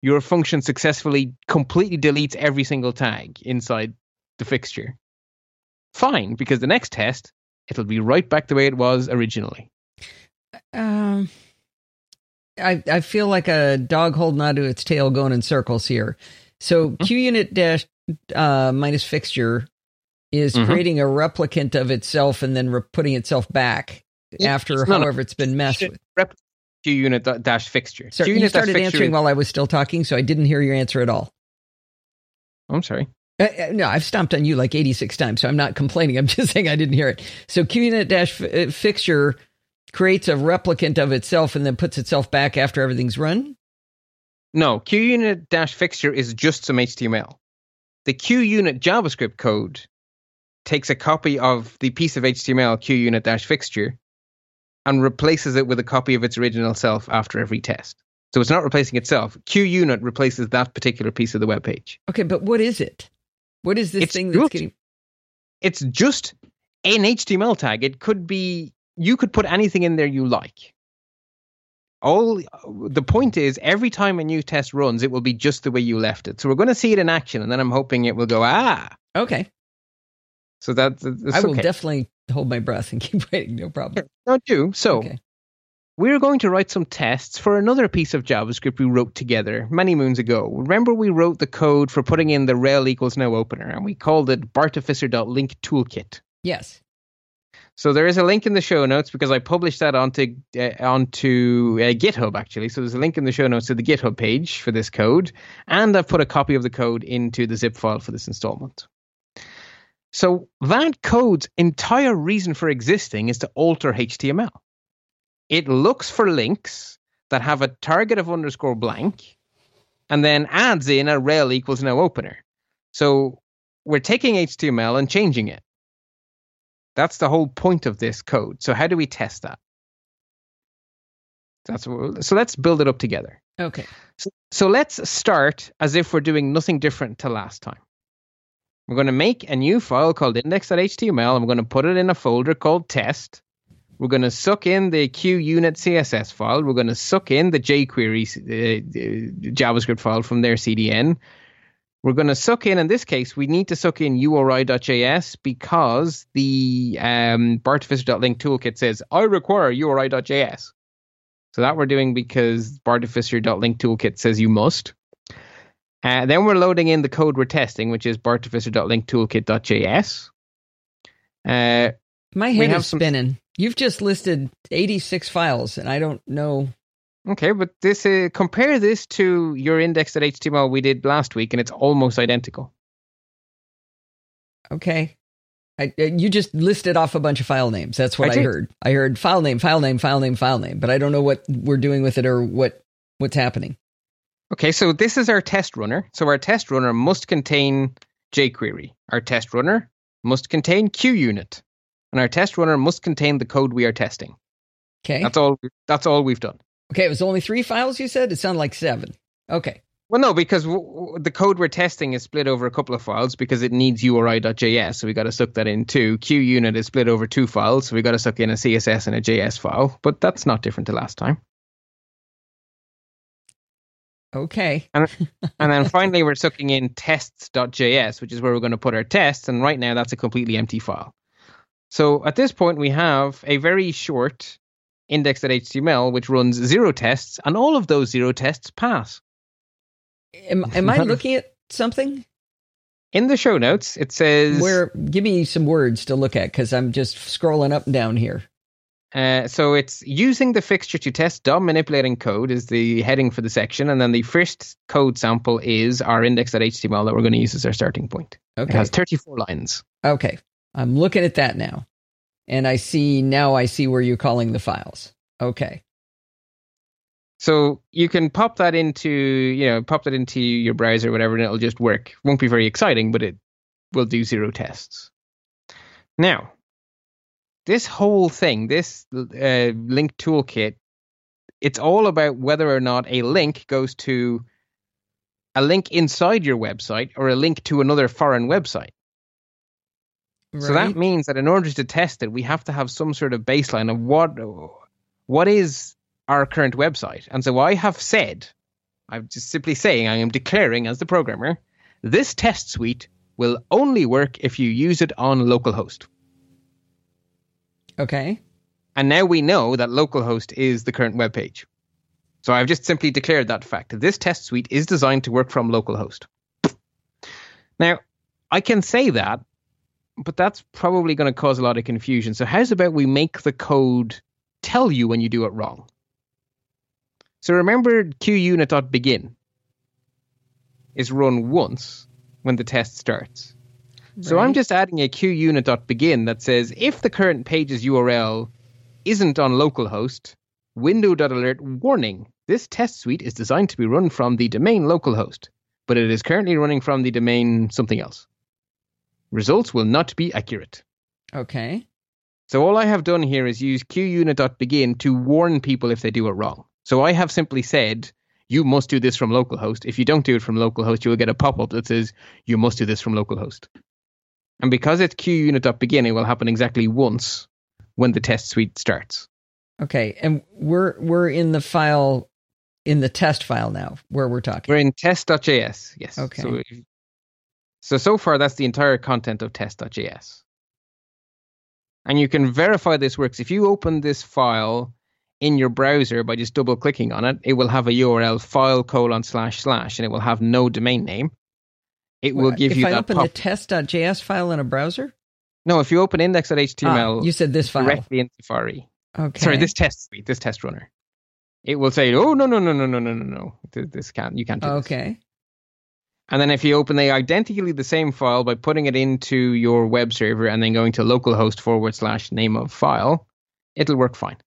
your function successfully completely deletes every single tag inside the fixture. Fine, because the next test, it'll be right back the way it was originally. I feel like a dog holding onto its tail going in circles here. So QUnit dash minus fixture is creating a replicant of itself and then putting itself back after however it's been messed with. QUnit dash fixture. Sorry, you started answering while I was still talking, so I didn't hear your answer at all. I'm sorry. No, I've stomped on you like 86 times, so I'm not complaining. I'm just saying I didn't hear it. So QUnit dash fixture creates a replicant of itself and then puts itself back after everything's run? No, QUnit dash fixture is just some HTML. The QUnit JavaScript code takes a copy of the piece of HTML QUnit dash fixture and replaces it with a copy of its original self after every test. So it's not replacing itself. QUnit replaces that particular piece of the web page. Okay, but what is it? What is this thing that's getting? It's just an HTML tag. It could be, you could put anything in there you like. All the point is, every time a new test runs, it will be just the way you left it. So we're going to see it in action, and then I'm hoping it will go, okay. So that's I will definitely hold my breath and keep waiting, no problem. Not you. So we're going to write some tests for another piece of JavaScript we wrote together many moons ago. Remember, we wrote the code for putting in the rel equals no opener, and we called it Bartificer.linkToolkit. Yes. So there is a link in the show notes because I published that onto GitHub, actually. So there's a link in the show notes to the GitHub page for this code, and I've put a copy of the code into the zip file for this installment. So that code's entire reason for existing is to alter HTML. It looks for links that have a target of underscore blank and then adds in a rel equals no opener. So we're taking HTML and changing it. That's the whole point of this code. So how do we test that? So let's build it up together. Okay. So let's start as if we're doing nothing different to last time. We're going to make a new file called index.html, and we're going to put it in a folder called test. We're going to suck in the QUnit CSS file. We're going to suck in the jQuery JavaScript file from their CDN. We're going to suck in this case, we need to suck in URI.js because the Bartificer.linkToolkit says, I require URI.js. So that we're doing because Bartificer.linkToolkit says you must. Then we're loading in the code we're testing, which is Bartificer.linkToolkit.js. My head is spinning. You've just listed 86 files, and I don't know. Okay, but this compare this to your index.html we did last week, and it's almost identical. Okay. You just listed off a bunch of file names. That's what I heard. I heard file name, but I don't know what we're doing with it or what's happening. Okay, so this is our test runner. So our test runner must contain jQuery. Our test runner must contain QUnit. And our test runner must contain the code we are testing. Okay. That's all we've done. Okay, it was only 3 files, you said? It sounded like 7. Okay. Well, no, because the code we're testing is split over a couple of files because it needs URI.js, so we got to suck that in too. QUnit is split over 2 files, so we got to suck in a CSS and a JS file, but that's not different to last time. Okay. and then finally, we're sucking in tests.js, which is where we're going to put our tests, and right now that's a completely empty file. So at this point, we have a very short index.html, which runs 0 tests, and all of those 0 tests pass. Am I looking at something? In the show notes, it says... Give me some words to look at, because I'm just scrolling up and down here. So it's using the fixture to test DOM manipulating code is the heading for the section, and then the first code sample is our index.html that we're going to use as our starting point. Okay. It has 34 lines. Okay, I'm looking at that now. And I see where you're calling the files. Okay. So you can pop that into your browser or whatever, and it'll just work. It won't be very exciting, but it will do 0 tests. Now, this whole thing, this link toolkit, it's all about whether or not a link goes to a link inside your website or a link to another foreign website. Right. So that means that in order to test it, we have to have some sort of baseline of what is our current website. And so I have said, I'm just simply saying, I am declaring as the programmer, this test suite will only work if you use it on localhost. Okay. And now we know that localhost is the current web page. So I've just simply declared that fact. This test suite is designed to work from localhost. Now, I can say that, but that's probably going to cause a lot of confusion. So how's about we make the code tell you when you do it wrong? So remember QUnit.begin is run once when the test starts. Right. So I'm just adding a QUnit.begin that says, if the current page's URL isn't on localhost, window.alert warning, this test suite is designed to be run from the domain localhost, but it is currently running from the domain something else. Results will not be accurate. Okay. So all I have done here is use QUnit.begin to warn people if they do it wrong. So I have simply said, you must do this from localhost. If you don't do it from localhost, you will get a pop-up that says, you must do this from localhost. And because it's QUnit.begin, it will happen exactly once when the test suite starts. Okay, and we're in the file, in the test file now, where we're talking. We're in test.js, yes. Okay. So far, that's the entire content of test.js. And you can verify this works. If you open this file in your browser by just double-clicking on it, it will have a URL file:// and it will have no domain name. It will give you that pop. If I open the test.js file in a browser? No, if you open index.html, you said this file directly in Safari. Okay. Sorry, this test suite, this test runner. It will say, oh, no. You can't do this. Okay. And then if you open the identically the same file by putting it into your web server and then going to localhost/name of file, it'll work fine.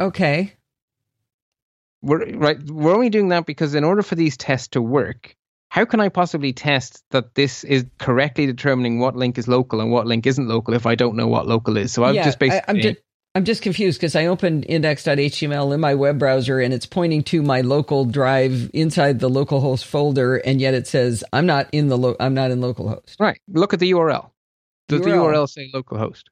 Okay. We're only doing that because in order for these tests to work, how can I possibly test that this is correctly determining what link is local and what link isn't local if I don't know what local is? So I'm just confused because I opened index.html in my web browser and it's pointing to my local drive inside the localhost folder, and yet it says I'm not in localhost. Right. Look at the URL. Does the URL say localhost?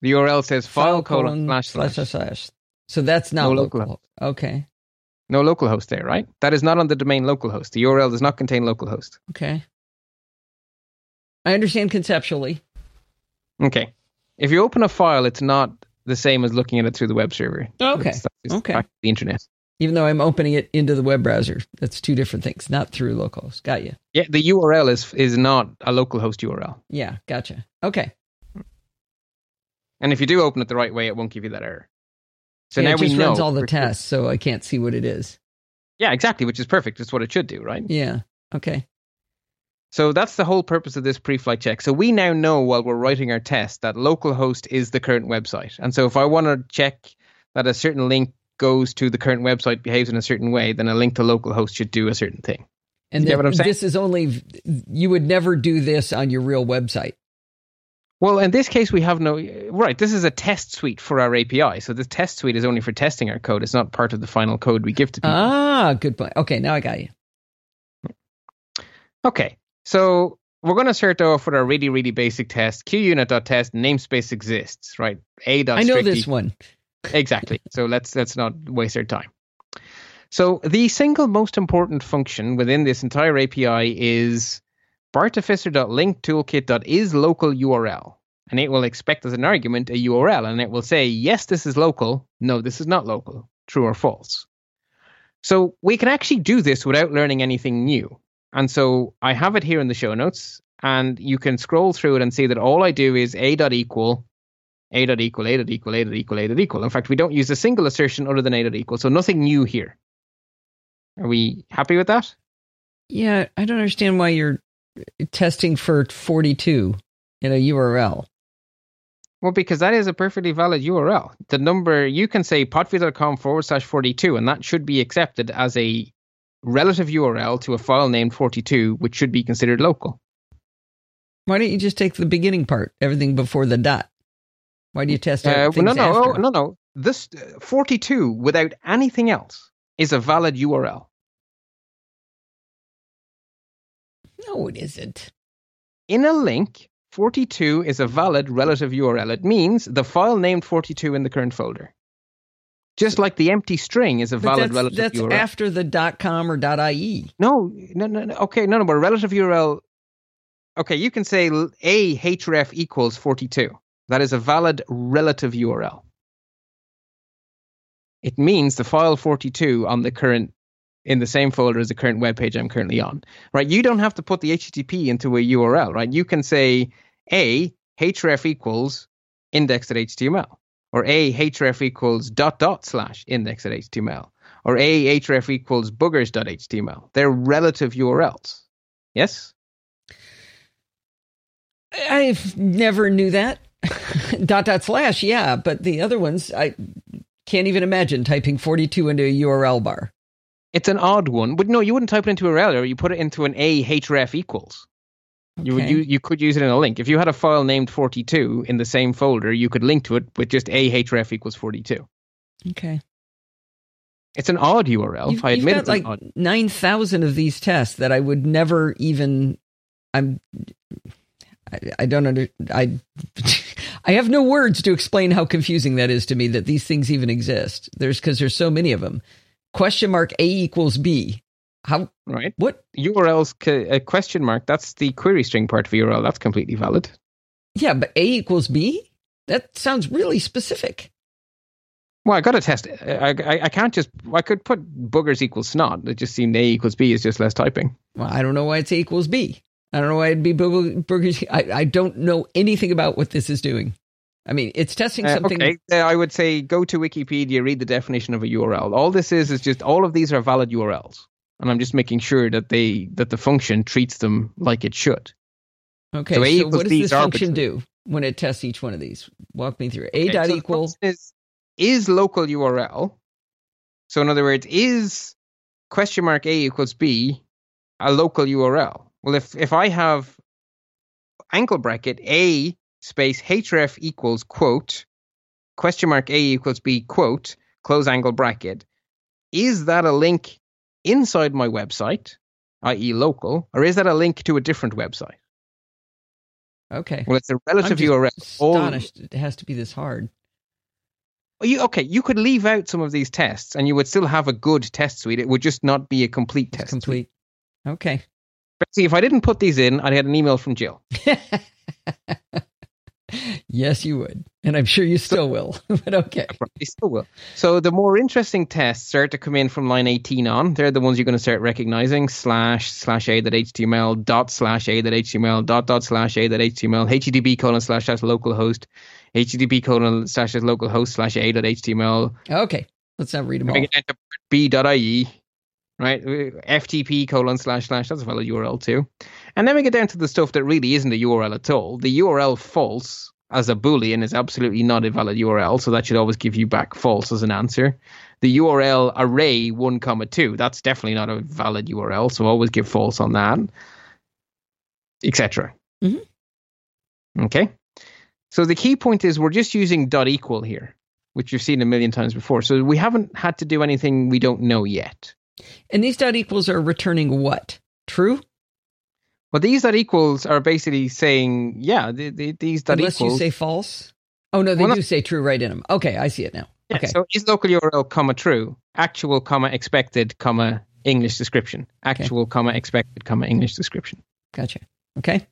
The URL says file://. So that's not localhost. Okay. No localhost there, right? That is not on the domain localhost. The URL does not contain localhost. Okay. I understand conceptually. Okay. If you open a file, it's not the same as looking at it through the web server. Okay. It's back to the internet. Even though I'm opening it into the web browser. That's two different things, not through localhost. Got you. Yeah, the URL is not a localhost URL. Yeah, gotcha. Okay. And if you do open it the right way, it won't give you that error. So yeah, now we know. It just runs all the tests, so I can't see what it is. Yeah, exactly, which is perfect. It's what it should do, right? Yeah, okay. So that's the whole purpose of this pre-flight check. So we now know while we're writing our test that localhost is the current website. And so if I want to check that a certain link goes to the current website, behaves in a certain way, then a link to localhost should do a certain thing. And then, this is only, you would never do this on your real website. Well, in this case, we have no, right, this is a test suite for our API. So the test suite is only for testing our code. It's not part of the final code we give to people. Ah, good point. Okay, now I got you. Okay. So we're going to start off with our really, really basic test. QUnit.test namespace exists, right? I know this one. Exactly. So let's not waste our time. So the single most important function within this entire API is Bartificer.linkToolkit.isLocalURL. And it will expect as an argument a URL, and it will say, yes, this is local. No, this is not local. True or false. So we can actually do this without learning anything new. And so I have it here in the show notes, and you can scroll through it and see that all I do is a.equal. In fact, we don't use a single assertion other than a.equal, so nothing new here. Are we happy with that? Yeah, I don't understand why you're testing for 42 in a URL. Well, because that is a perfectly valid URL. The number, you can say potv.com/42, and that should be accepted as a relative URL to a file named 42, which should be considered local. Why don't you just take the beginning part, everything before the dot? Why do you test everything after? No. This 42 without anything else is a valid URL. No, it isn't. In a link, 42 is a valid relative URL. It means the file named 42 in the current folder. Just like the empty string is a valid relative URL. That's after the .com or .ie. No. Okay, no, but relative URL. Okay, you can say a href equals 42. That is a valid relative URL. It means the file 42 on the current, in the same folder as the current web page I'm currently on, right? You don't have to put the HTTP into a URL, right? You can say a href equals index.html, or a href equals .. index.html, or a href equals boogers.html. They're relative URLs. Yes? I've never knew that. .. Yeah. But the other ones, I can't even imagine typing 42 into a URL bar. It's an odd one, but no, you wouldn't type it into a URL. You put it into an a href equals. Okay. You could use it in a link. If you had a file named 42 in the same folder, you could link to it with just a href equals 42. Okay. It's an odd URL. I admit it's like 9,000 of these tests that I would never even. I don't under. I have no words to explain how confusing that is to me that these things even exist. Because there's so many of them. Question mark A equals B. How? Right. What? URLs, question mark, that's the query string part of URL. That's completely valid. Yeah, but A equals B? That sounds really specific. Well, I got to test it. I can't just, I could put boogers equals snot. It just seemed A equals B is just less typing. Well, I don't know why it's A equals B. I don't know why it'd be boogers. I don't know anything about what this is doing. I mean, it's testing something. Okay. I would say go to Wikipedia, read the definition of a URL. All this is just all of these are valid URLs, and I'm just making sure that the function treats them like it should. Okay. So what does this function do when it tests each one of these? Walk me through. A dot equals is local URL. So in other words, is question mark A equals B a local URL? Well, if I have angle bracket A space href equals quote, question mark A equals B quote, close angle bracket. Is that a link inside my website, i.e. local, or is that a link to a different website? Okay. Well, it's a relative URL. Astonished it has to be this hard. You could leave out some of these tests and you would still have a good test suite. It would just not be a complete test suite. Okay. But see, if I didn't put these in, I'd get an email from Jill. Yes, you would. And I'm sure you still will. But okay. I probably still will. So the more interesting tests start to come in from line 18 on. They're the ones you're going to start recognizing. / a.html, / a.html, / a.html, http // localhost, http / localhost / a.html. Okay. Let's not read them all. We can enter b.ie. Right, FTP // that's a valid URL too. And then we get down to the stuff that really isn't a URL at all. The URL false as a Boolean is absolutely not a valid URL, so that should always give you back false as an answer. The URL array 1,2, that's definitely not a valid URL, so always give false on that, etc. Mm-hmm. Okay, so the key point is we're just using .equal here, which you've seen a million times before. So we haven't had to do anything we don't know yet. And these .equals are returning what? True? Well, these .equals are basically saying, yeah, these .equals. Unless you say false. Oh, no, they do say true right in them. Okay, I see it now. Yeah, okay. So is local URL, true, actual, expected, English description. Actual, expected, English description. Gotcha. Okay.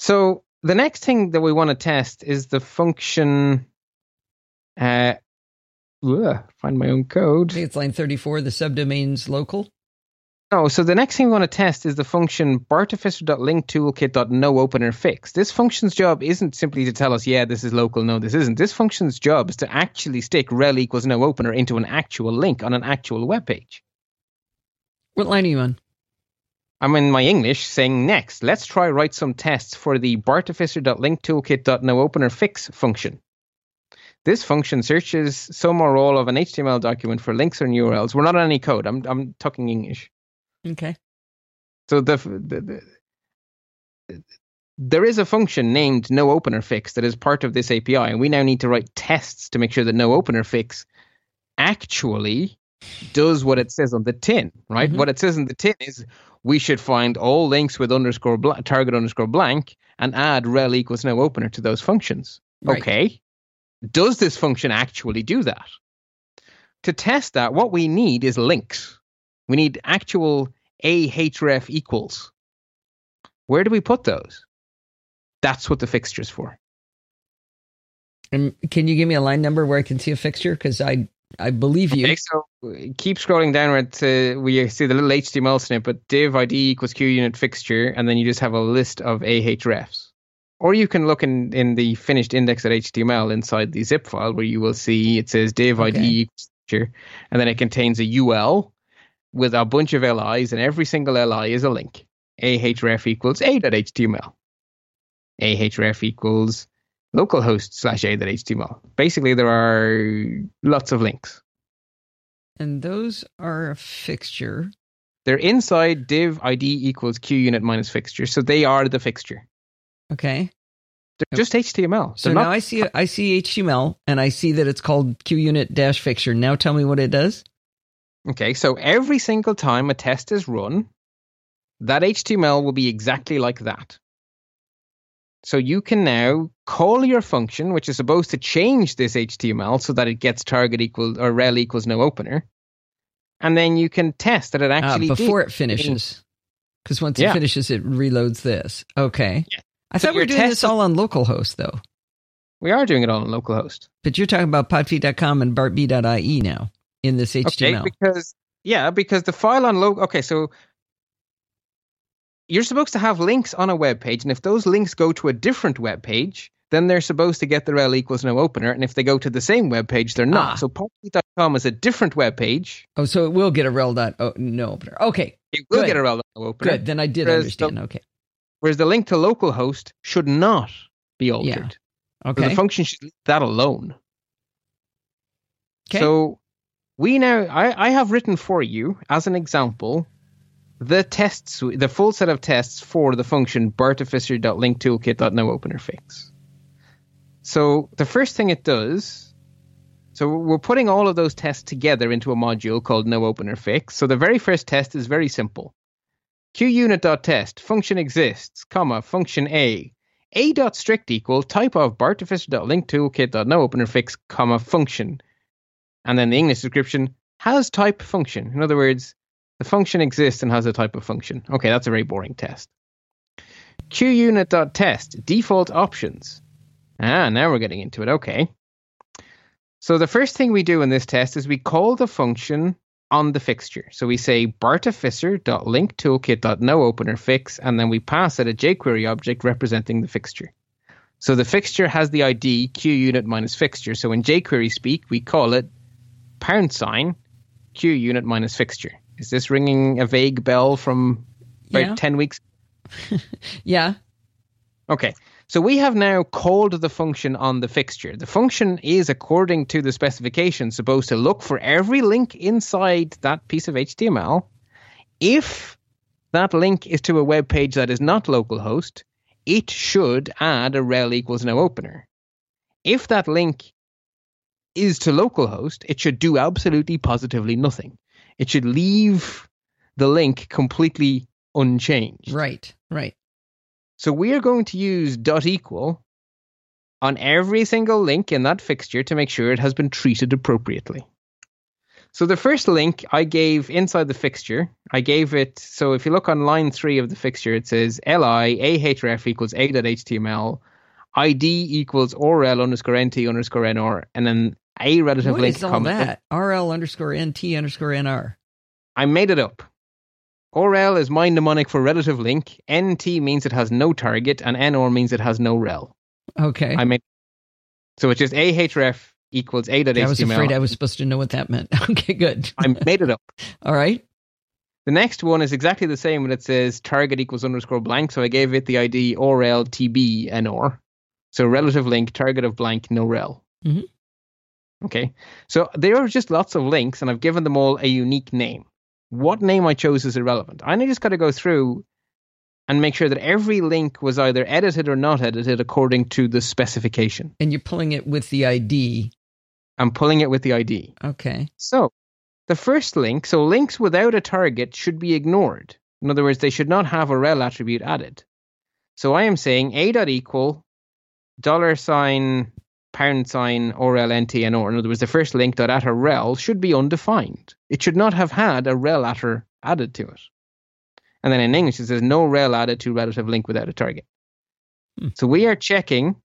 So the next thing that we want to test is the function... find my own code. I think it's line 34, the subdomain's local. No, so the next thing we want to test is the function Bartificer.linkToolkit.noOpenerFix. This function's job isn't simply to tell us, yeah, this is local, no, this isn't. This function's job is to actually stick rel equals no opener into an actual link on an actual web page. What line are you on? I'm in my English saying next. Let's try write some tests for the Bartificer.linkToolkit.noOpenerFix function. This function searches some or all of an HTML document for links or URLs. We're not on any code. I'm talking English. Okay. So there is a function named noOpenerFix that is part of this API, and we now need to write tests to make sure that noOpenerFix actually does what it says on the tin, right? Mm-hmm. What it says on the tin is we should find all links with target_blank and add rel equals no opener to those functions. Right. Okay. Does this function actually do that? To test that, what we need is links. We need actual ahref equals. Where do we put those? That's what the fixture's for. And can you give me a line number where I can see a fixture? Because I believe you. Okay, so keep scrolling downward to where you see the little HTML snippet, div id equals QUnit fixture, and then you just have a list of ahrefs. Or you can look in the finished index.html inside the zip file where you will see it says div id equals fixture, and then it contains a UL with a bunch of LIs, and every single LI is a link. ahref equals a.html. ahref equals localhost/a.html. Basically, there are lots of links. And those are a fixture. They're inside div id equals QUnit minus fixture, so they are the fixture. Okay. They're just HTML. So now I see HTML, and I see that it's called QUnit-fixture. Now tell me what it does. Okay, so every single time a test is run, that HTML will be exactly like that. So you can now call your function, which is supposed to change this HTML so that it gets target equal or rel equals no opener. And then you can test that it actually before it finishes. Because once it finishes, it reloads this. Okay. Yeah. I thought we were doing this all on localhost, though. We are doing it all on localhost. But you're talking about podfeed.com and bartb.ie now in this HTML. Okay, because the file on local... Okay, so... You're supposed to have links on a web page, and if those links go to a different web page, then they're supposed to get the rel equals no opener, and if they go to the same web page, they're not. So podfeed.com is a different web page. Oh, so it will get a rel no opener. Okay. It will get a rel no opener. Good, then I did understand. Okay. Whereas the link to localhost should not be altered. Yeah. Okay. So the function should leave that alone. Okay. So we now, I have written for you, as an example, the full set of tests for the function Bartificer.linkToolkit.noOpenerFix. So the first thing it does, so we're putting all of those tests together into a module called noOpenerFix. So the very first test is very simple. QUnit.test, function exists, comma, function a.strict equal type of Bartificer.linkToolkit.noOpenerFix, comma, function. And then the English description has type function. In other words, the function exists and has a type of function. Okay, that's a very boring test. QUnit.test, default options. Now we're getting into it. Okay. So the first thing we do in this test is we call the function on the fixture. So we say Bartificer.linkToolkit.noOpenerFix, and then we pass it a jQuery object representing the fixture. So the fixture has the ID QUnit minus fixture. So in jQuery speak, we call it # QUnit minus fixture. Is this ringing a vague bell from about 10 weeks? Yeah. Okay. So we have now called the function on the fixture. The function is, according to the specification, supposed to look for every link inside that piece of HTML. If that link is to a web page that is not localhost, it should add a rel equals no opener. If that link is to localhost, it should do absolutely positively nothing. It should leave the link completely unchanged. Right. So we are going to use .equal on every single link in that fixture to make sure it has been treated appropriately. So the first link I gave inside the fixture, I gave it, so if you look on line 3 of the fixture, it says li ahref equals a.html, id equals orl _nt_nr, and then a relative what link. What is all comment. That? RL _NT_NR. I made it up. RL is my mnemonic for relative link. NT means it has no target, and NR means it has no rel. Okay. So it's just ahref equals a.html. I was afraid I was supposed to know what that meant. Okay, good. I made it up. All right. The next one is exactly the same, but it says target equals _blank. So I gave it the ID RL TB NR. So relative link, target of blank, no rel. Mm-hmm. Okay, so there are just lots of links, and I've given them all a unique name. What name I chose is irrelevant. I just got to go through and make sure that every link was either edited or not edited according to the specification. And you're pulling it with the ID. I'm pulling it with the ID. Okay. So the first link, so links without a target should be ignored. In other words, they should not have a rel attribute added. So I am saying a.equal $## orelntnor. In other words, the first link dot atter rel should be undefined. It should not have had a rel atter added to it. And then in English, it says no rel added to relative link without a target. So we are checking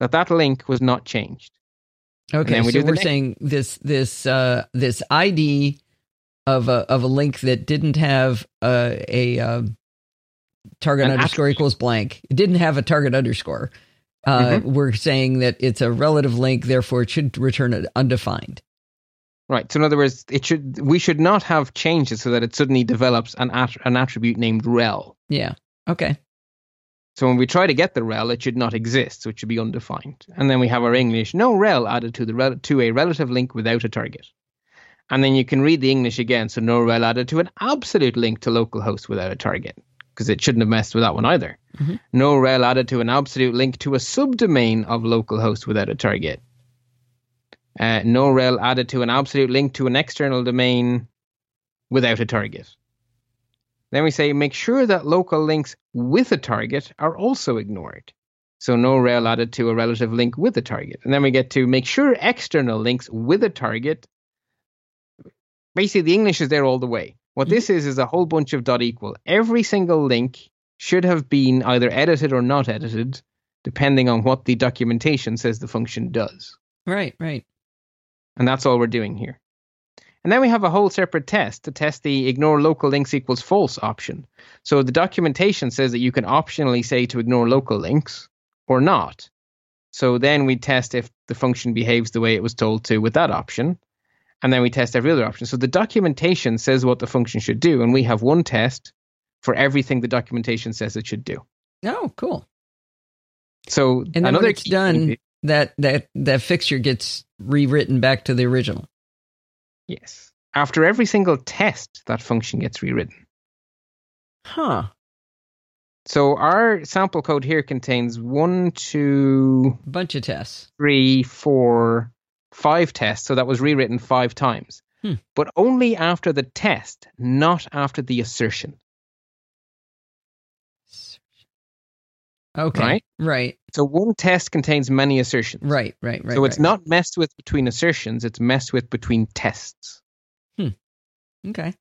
that that link was not changed. Okay, we so we're saying this ID of a link that didn't have target underscore equals blank. It didn't have a target underscore. We're saying that it's a relative link, therefore it should return it undefined. Right. So in other words, we should not have changed it so that it suddenly develops an attribute named rel. Yeah. Okay. So when we try to get the rel, it should not exist, so it should be undefined. And then we have our English, no rel added to a relative link without a target. And then you can read the English again, so no rel added to an absolute link to localhost without a target, because it shouldn't have messed with that one either. No rel added to an absolute link to a subdomain of localhost without a target. No rel added to an absolute link to an external domain without a target. Then we say, make sure that local links with a target are also ignored. So no rel added to a relative link with a target. And then we get to make sure external links with a target. Basically, the English is there all the way. What this is a whole bunch of dot equal. Every single link should have been either edited or not edited, depending on what the documentation says the function does. Right, right. And that's all we're doing here. And then we have a whole separate test to test the ignore local links equals false option. So the documentation says that you can optionally say to ignore local links or not. So then we test if the function behaves the way it was told to with that option. And then we test every other option. So the documentation says what the function should do. And we have one test for everything the documentation says it should do. Oh, cool. So and then another when it's done, that fixture gets rewritten back to the original. Yes. After every single test, that function gets rewritten. Huh. So our sample code here contains 1, 2... bunch of tests. 3, 4, 5 tests. So that was rewritten 5 times. But only after the test, not after the assertion. Okay. Right. So one test contains many assertions. Right. So it's not messed with between assertions. It's messed with between tests. Okay.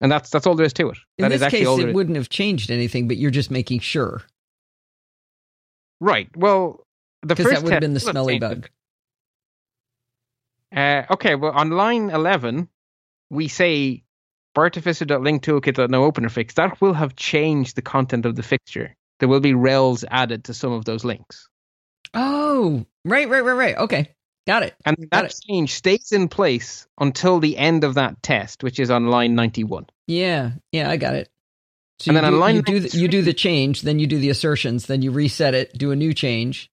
And that's all there is to it. In this case, it wouldn't have changed anything, but you're just making sure. Right. Well, the first test would have been the smelly bug. Okay. Well, on line 11, we say Bartificer.linkToolkit.noOpenerFix. That will have changed the content of the fixture. There will be rels added to some of those links. Oh, right. Okay, got it. And that change stays in place until the end of that test, which is on line 91. Yeah, I got it. So and then on line 93, you do the change, then you do the assertions, then you reset it, do a new change.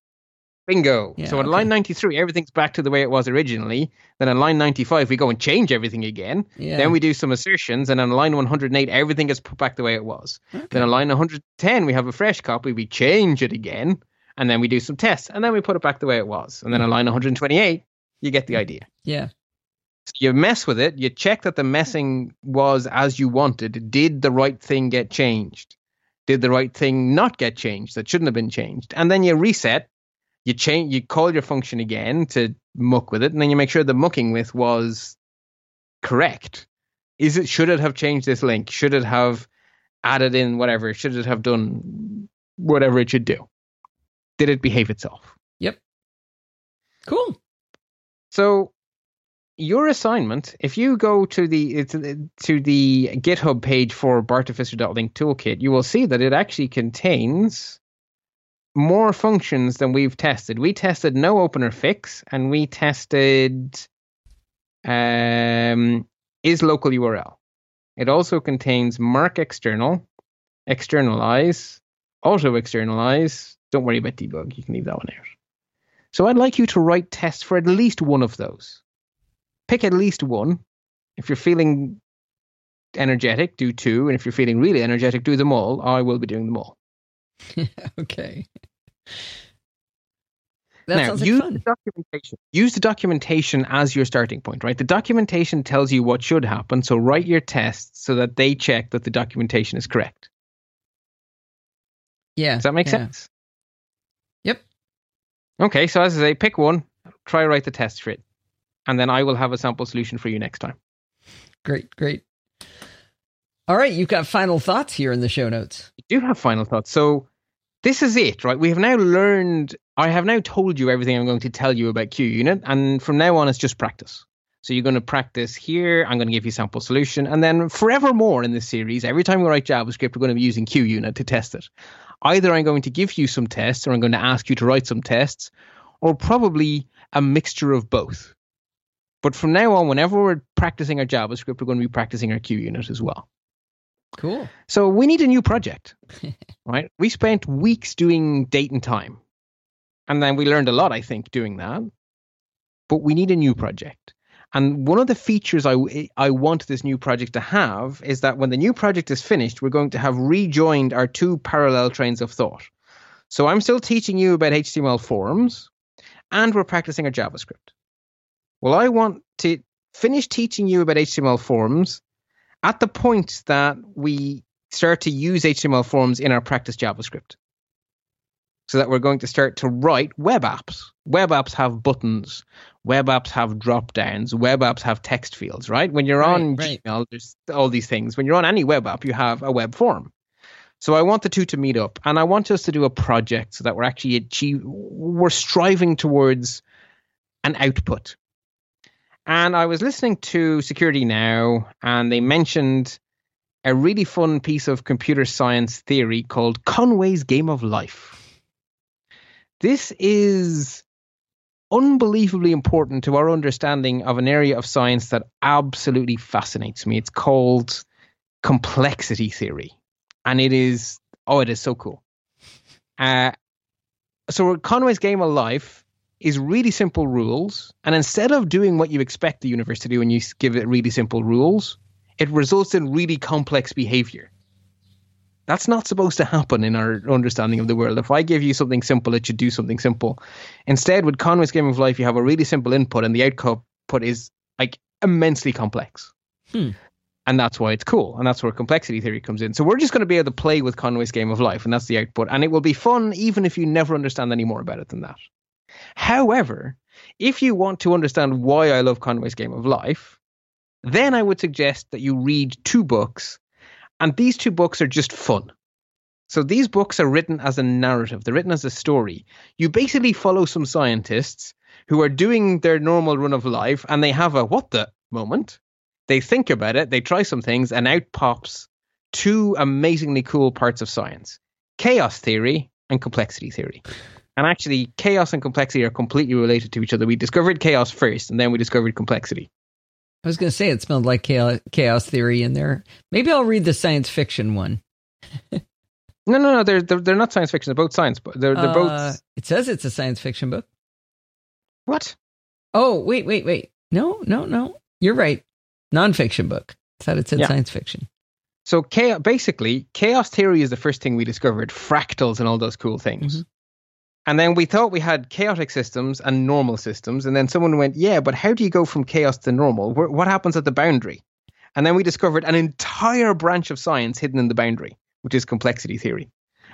Bingo. Yeah, so on line 93, everything's back to the way it was originally. Then on line 95, we go and change everything again. Yeah. Then we do some assertions. And on line 108, everything is put back the way it was. Okay. Then on line 110, we have a fresh copy. We change it again. And then we do some tests. And then we put it back the way it was. And then on line 128, you get the idea. Yeah. So you mess with it. You check that the messing was as you wanted. Did the right thing get changed? Did the right thing not get changed that shouldn't have been changed? And then you reset. You call your function again to muck with it, and then you make sure the mucking with was correct. Should it have changed this link? Should it have added in whatever? Should it have done whatever it should do? Did it behave itself? Yep. Cool. So your assignment, if you go to the GitHub page for Bartificer.linkToolkit, you will see that it actually contains more functions than we've tested. We tested no opener fix, and we tested is local URL. It also contains mark external, externalize, auto externalize. Don't worry about debug. You can leave that one out. So I'd like you to write tests for at least one of those. Pick at least one. If you're feeling energetic, do 2. And if you're feeling really energetic, do them all. I will be doing them all. Okay. Use the documentation as your starting point, right? The documentation tells you what should happen. So write your tests so that they check that the documentation is correct. Yeah. Does that make sense? Yep. Okay. So as I say, pick one, try write the test for it. And then I will have a sample solution for you next time. Great, great. All right. You've got final thoughts here in the show notes. I do have final thoughts. So this is it, right? We have now learned, I have now told you everything I'm going to tell you about QUnit. And from now on, it's just practice. So you're going to practice here. I'm going to give you sample solution. And then forevermore in this series, every time we write JavaScript, we're going to be using QUnit to test it. Either I'm going to give you some tests or I'm going to ask you to write some tests, or probably a mixture of both. But from now on, whenever we're practicing our JavaScript, we're going to be practicing our QUnit as well. Cool. So we need a new project, right? We spent weeks doing date and time. And then we learned a lot, I think, doing that. But we need a new project. And one of the features I want this new project to have is that when the new project is finished, we're going to have rejoined our two parallel trains of thought. So I'm still teaching you about HTML forms, and we're practicing our JavaScript. Well, I want to finish teaching you about HTML forms at the point that we start to use HTML forms in our practice JavaScript, so that we're going to start to write web apps. Web apps have buttons. Web apps have drop-downs. Web apps have text fields, right? When you're on Gmail, there's all these things. When you're on any web app, you have a web form. So I want the two to meet up, and I want us to do a project so that we're actually we're striving towards an output. And I was listening to Security Now, and they mentioned a really fun piece of computer science theory called Conway's Game of Life. This is unbelievably important to our understanding of an area of science that absolutely fascinates me. It's called complexity theory. And it is so cool. So Conway's Game of Life is really simple rules, and instead of doing what you expect the universe to do when you give it really simple rules, it results in really complex behavior. That's not supposed to happen in our understanding of the world. If I give you something simple, it should do something simple. Instead, with Conway's Game of Life, you have a really simple input, and the output is like immensely complex. And that's why it's cool, and that's where complexity theory comes in. So we're just going to be able to play with Conway's Game of Life, and that's the output, and it will be fun even if you never understand any more about it than that. However, if you want to understand why I love Conway's Game of Life, then I would suggest that you read two books, and these two books are just fun. So these books are written as a narrative. They're written as a story. You basically follow some scientists who are doing their normal run of life, and they have a what the moment. They think about it. They try some things, and out pops two amazingly cool parts of science: chaos theory and complexity theory. And actually, chaos and complexity are completely related to each other. We discovered chaos first, and then we discovered complexity. I was going to say it smelled like chaos theory in there. Maybe I'll read the science fiction one. No. They're not science fiction. They're both science. They're both. It says it's a science fiction book. What? Oh, wait. No. You're right. Nonfiction book. I thought it said science fiction. So chaos theory is the first thing we discovered. Fractals and all those cool things. Mm-hmm. And then we thought we had chaotic systems and normal systems. And then someone went, yeah, but how do you go from chaos to normal? What happens at the boundary? And then we discovered an entire branch of science hidden in the boundary, which is complexity theory.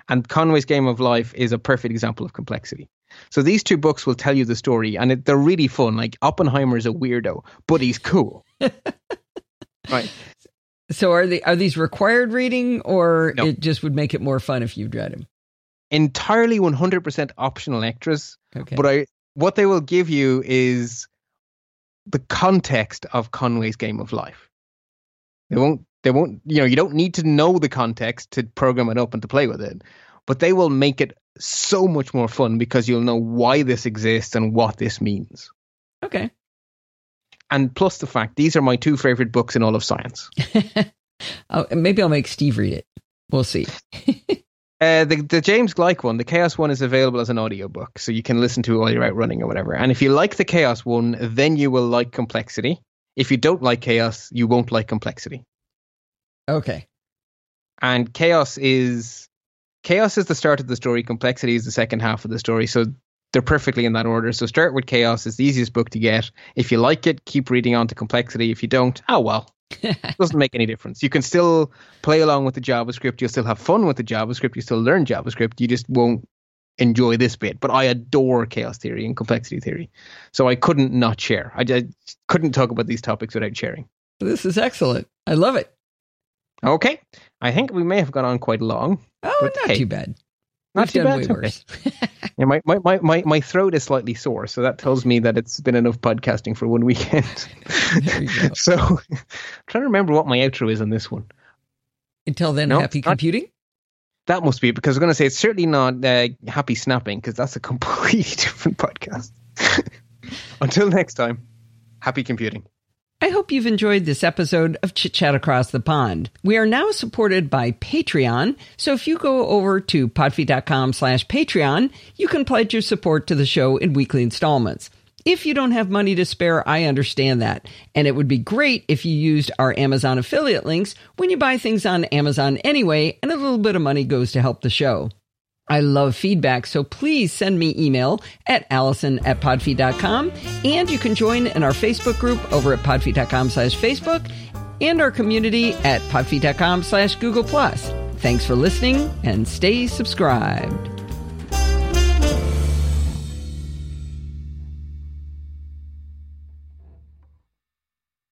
And Conway's Game of Life is a perfect example of complexity. So these two books will tell you the story, and they're really fun. Like, Oppenheimer is a weirdo, but he's cool. Right. So are these required reading, or no? It just would make it more fun if you've read them? Entirely 100% optional extras, okay. But what they will give you is the context of Conway's Game of Life. They won't. You don't need to know the context to program it up and to play with it. But they will make it so much more fun because you'll know why this exists and what this means. Okay. And plus the fact these are my two favorite books in all of science. Oh, maybe I'll make Steve read it. We'll see. The James Gleick one, the Chaos one, is available as an audiobook, so you can listen to it while you're out running or whatever. And if you like the Chaos one, then you will like complexity. If you don't like chaos, you won't like complexity. Okay. And chaos is the start of the story. Complexity is the second half of the story. So they're perfectly in that order. So start with Chaos. It's the easiest book to get. If you like it, keep reading on to Complexity. If you don't, oh well. It doesn't make any difference. You can still play along with the JavaScript. You'll still have fun with the JavaScript. You still learn JavaScript. You just won't enjoy this bit. But I adore chaos theory and complexity theory. So I couldn't not share. I just couldn't talk about these topics without sharing. This is excellent. I love it. Okay. I think we may have gone on quite long. Oh, not too bad. Not too bad. Okay. Yeah, my throat is slightly sore, so that tells me that it's been enough podcasting for one weekend. There you go. So I'm trying to remember what my outro is on this one. Until then, no, happy computing? That must be it, because I was going to say it's certainly not happy snapping, because that's a completely different podcast. Until next time, happy computing. I hope you've enjoyed this episode of Chit Chat Across the Pond. We are now supported by Patreon, so if you go over to podfee.com/Patreon, you can pledge your support to the show in weekly installments. If you don't have money to spare, I understand that. And it would be great if you used our Amazon affiliate links when you buy things on Amazon anyway, and a little bit of money goes to help the show. I love feedback, so please send me email at allison@podfee.com, and you can join in our Facebook group over at podfee.com/Facebook and our community at podfee.com/Google+. Thanks for listening and stay subscribed.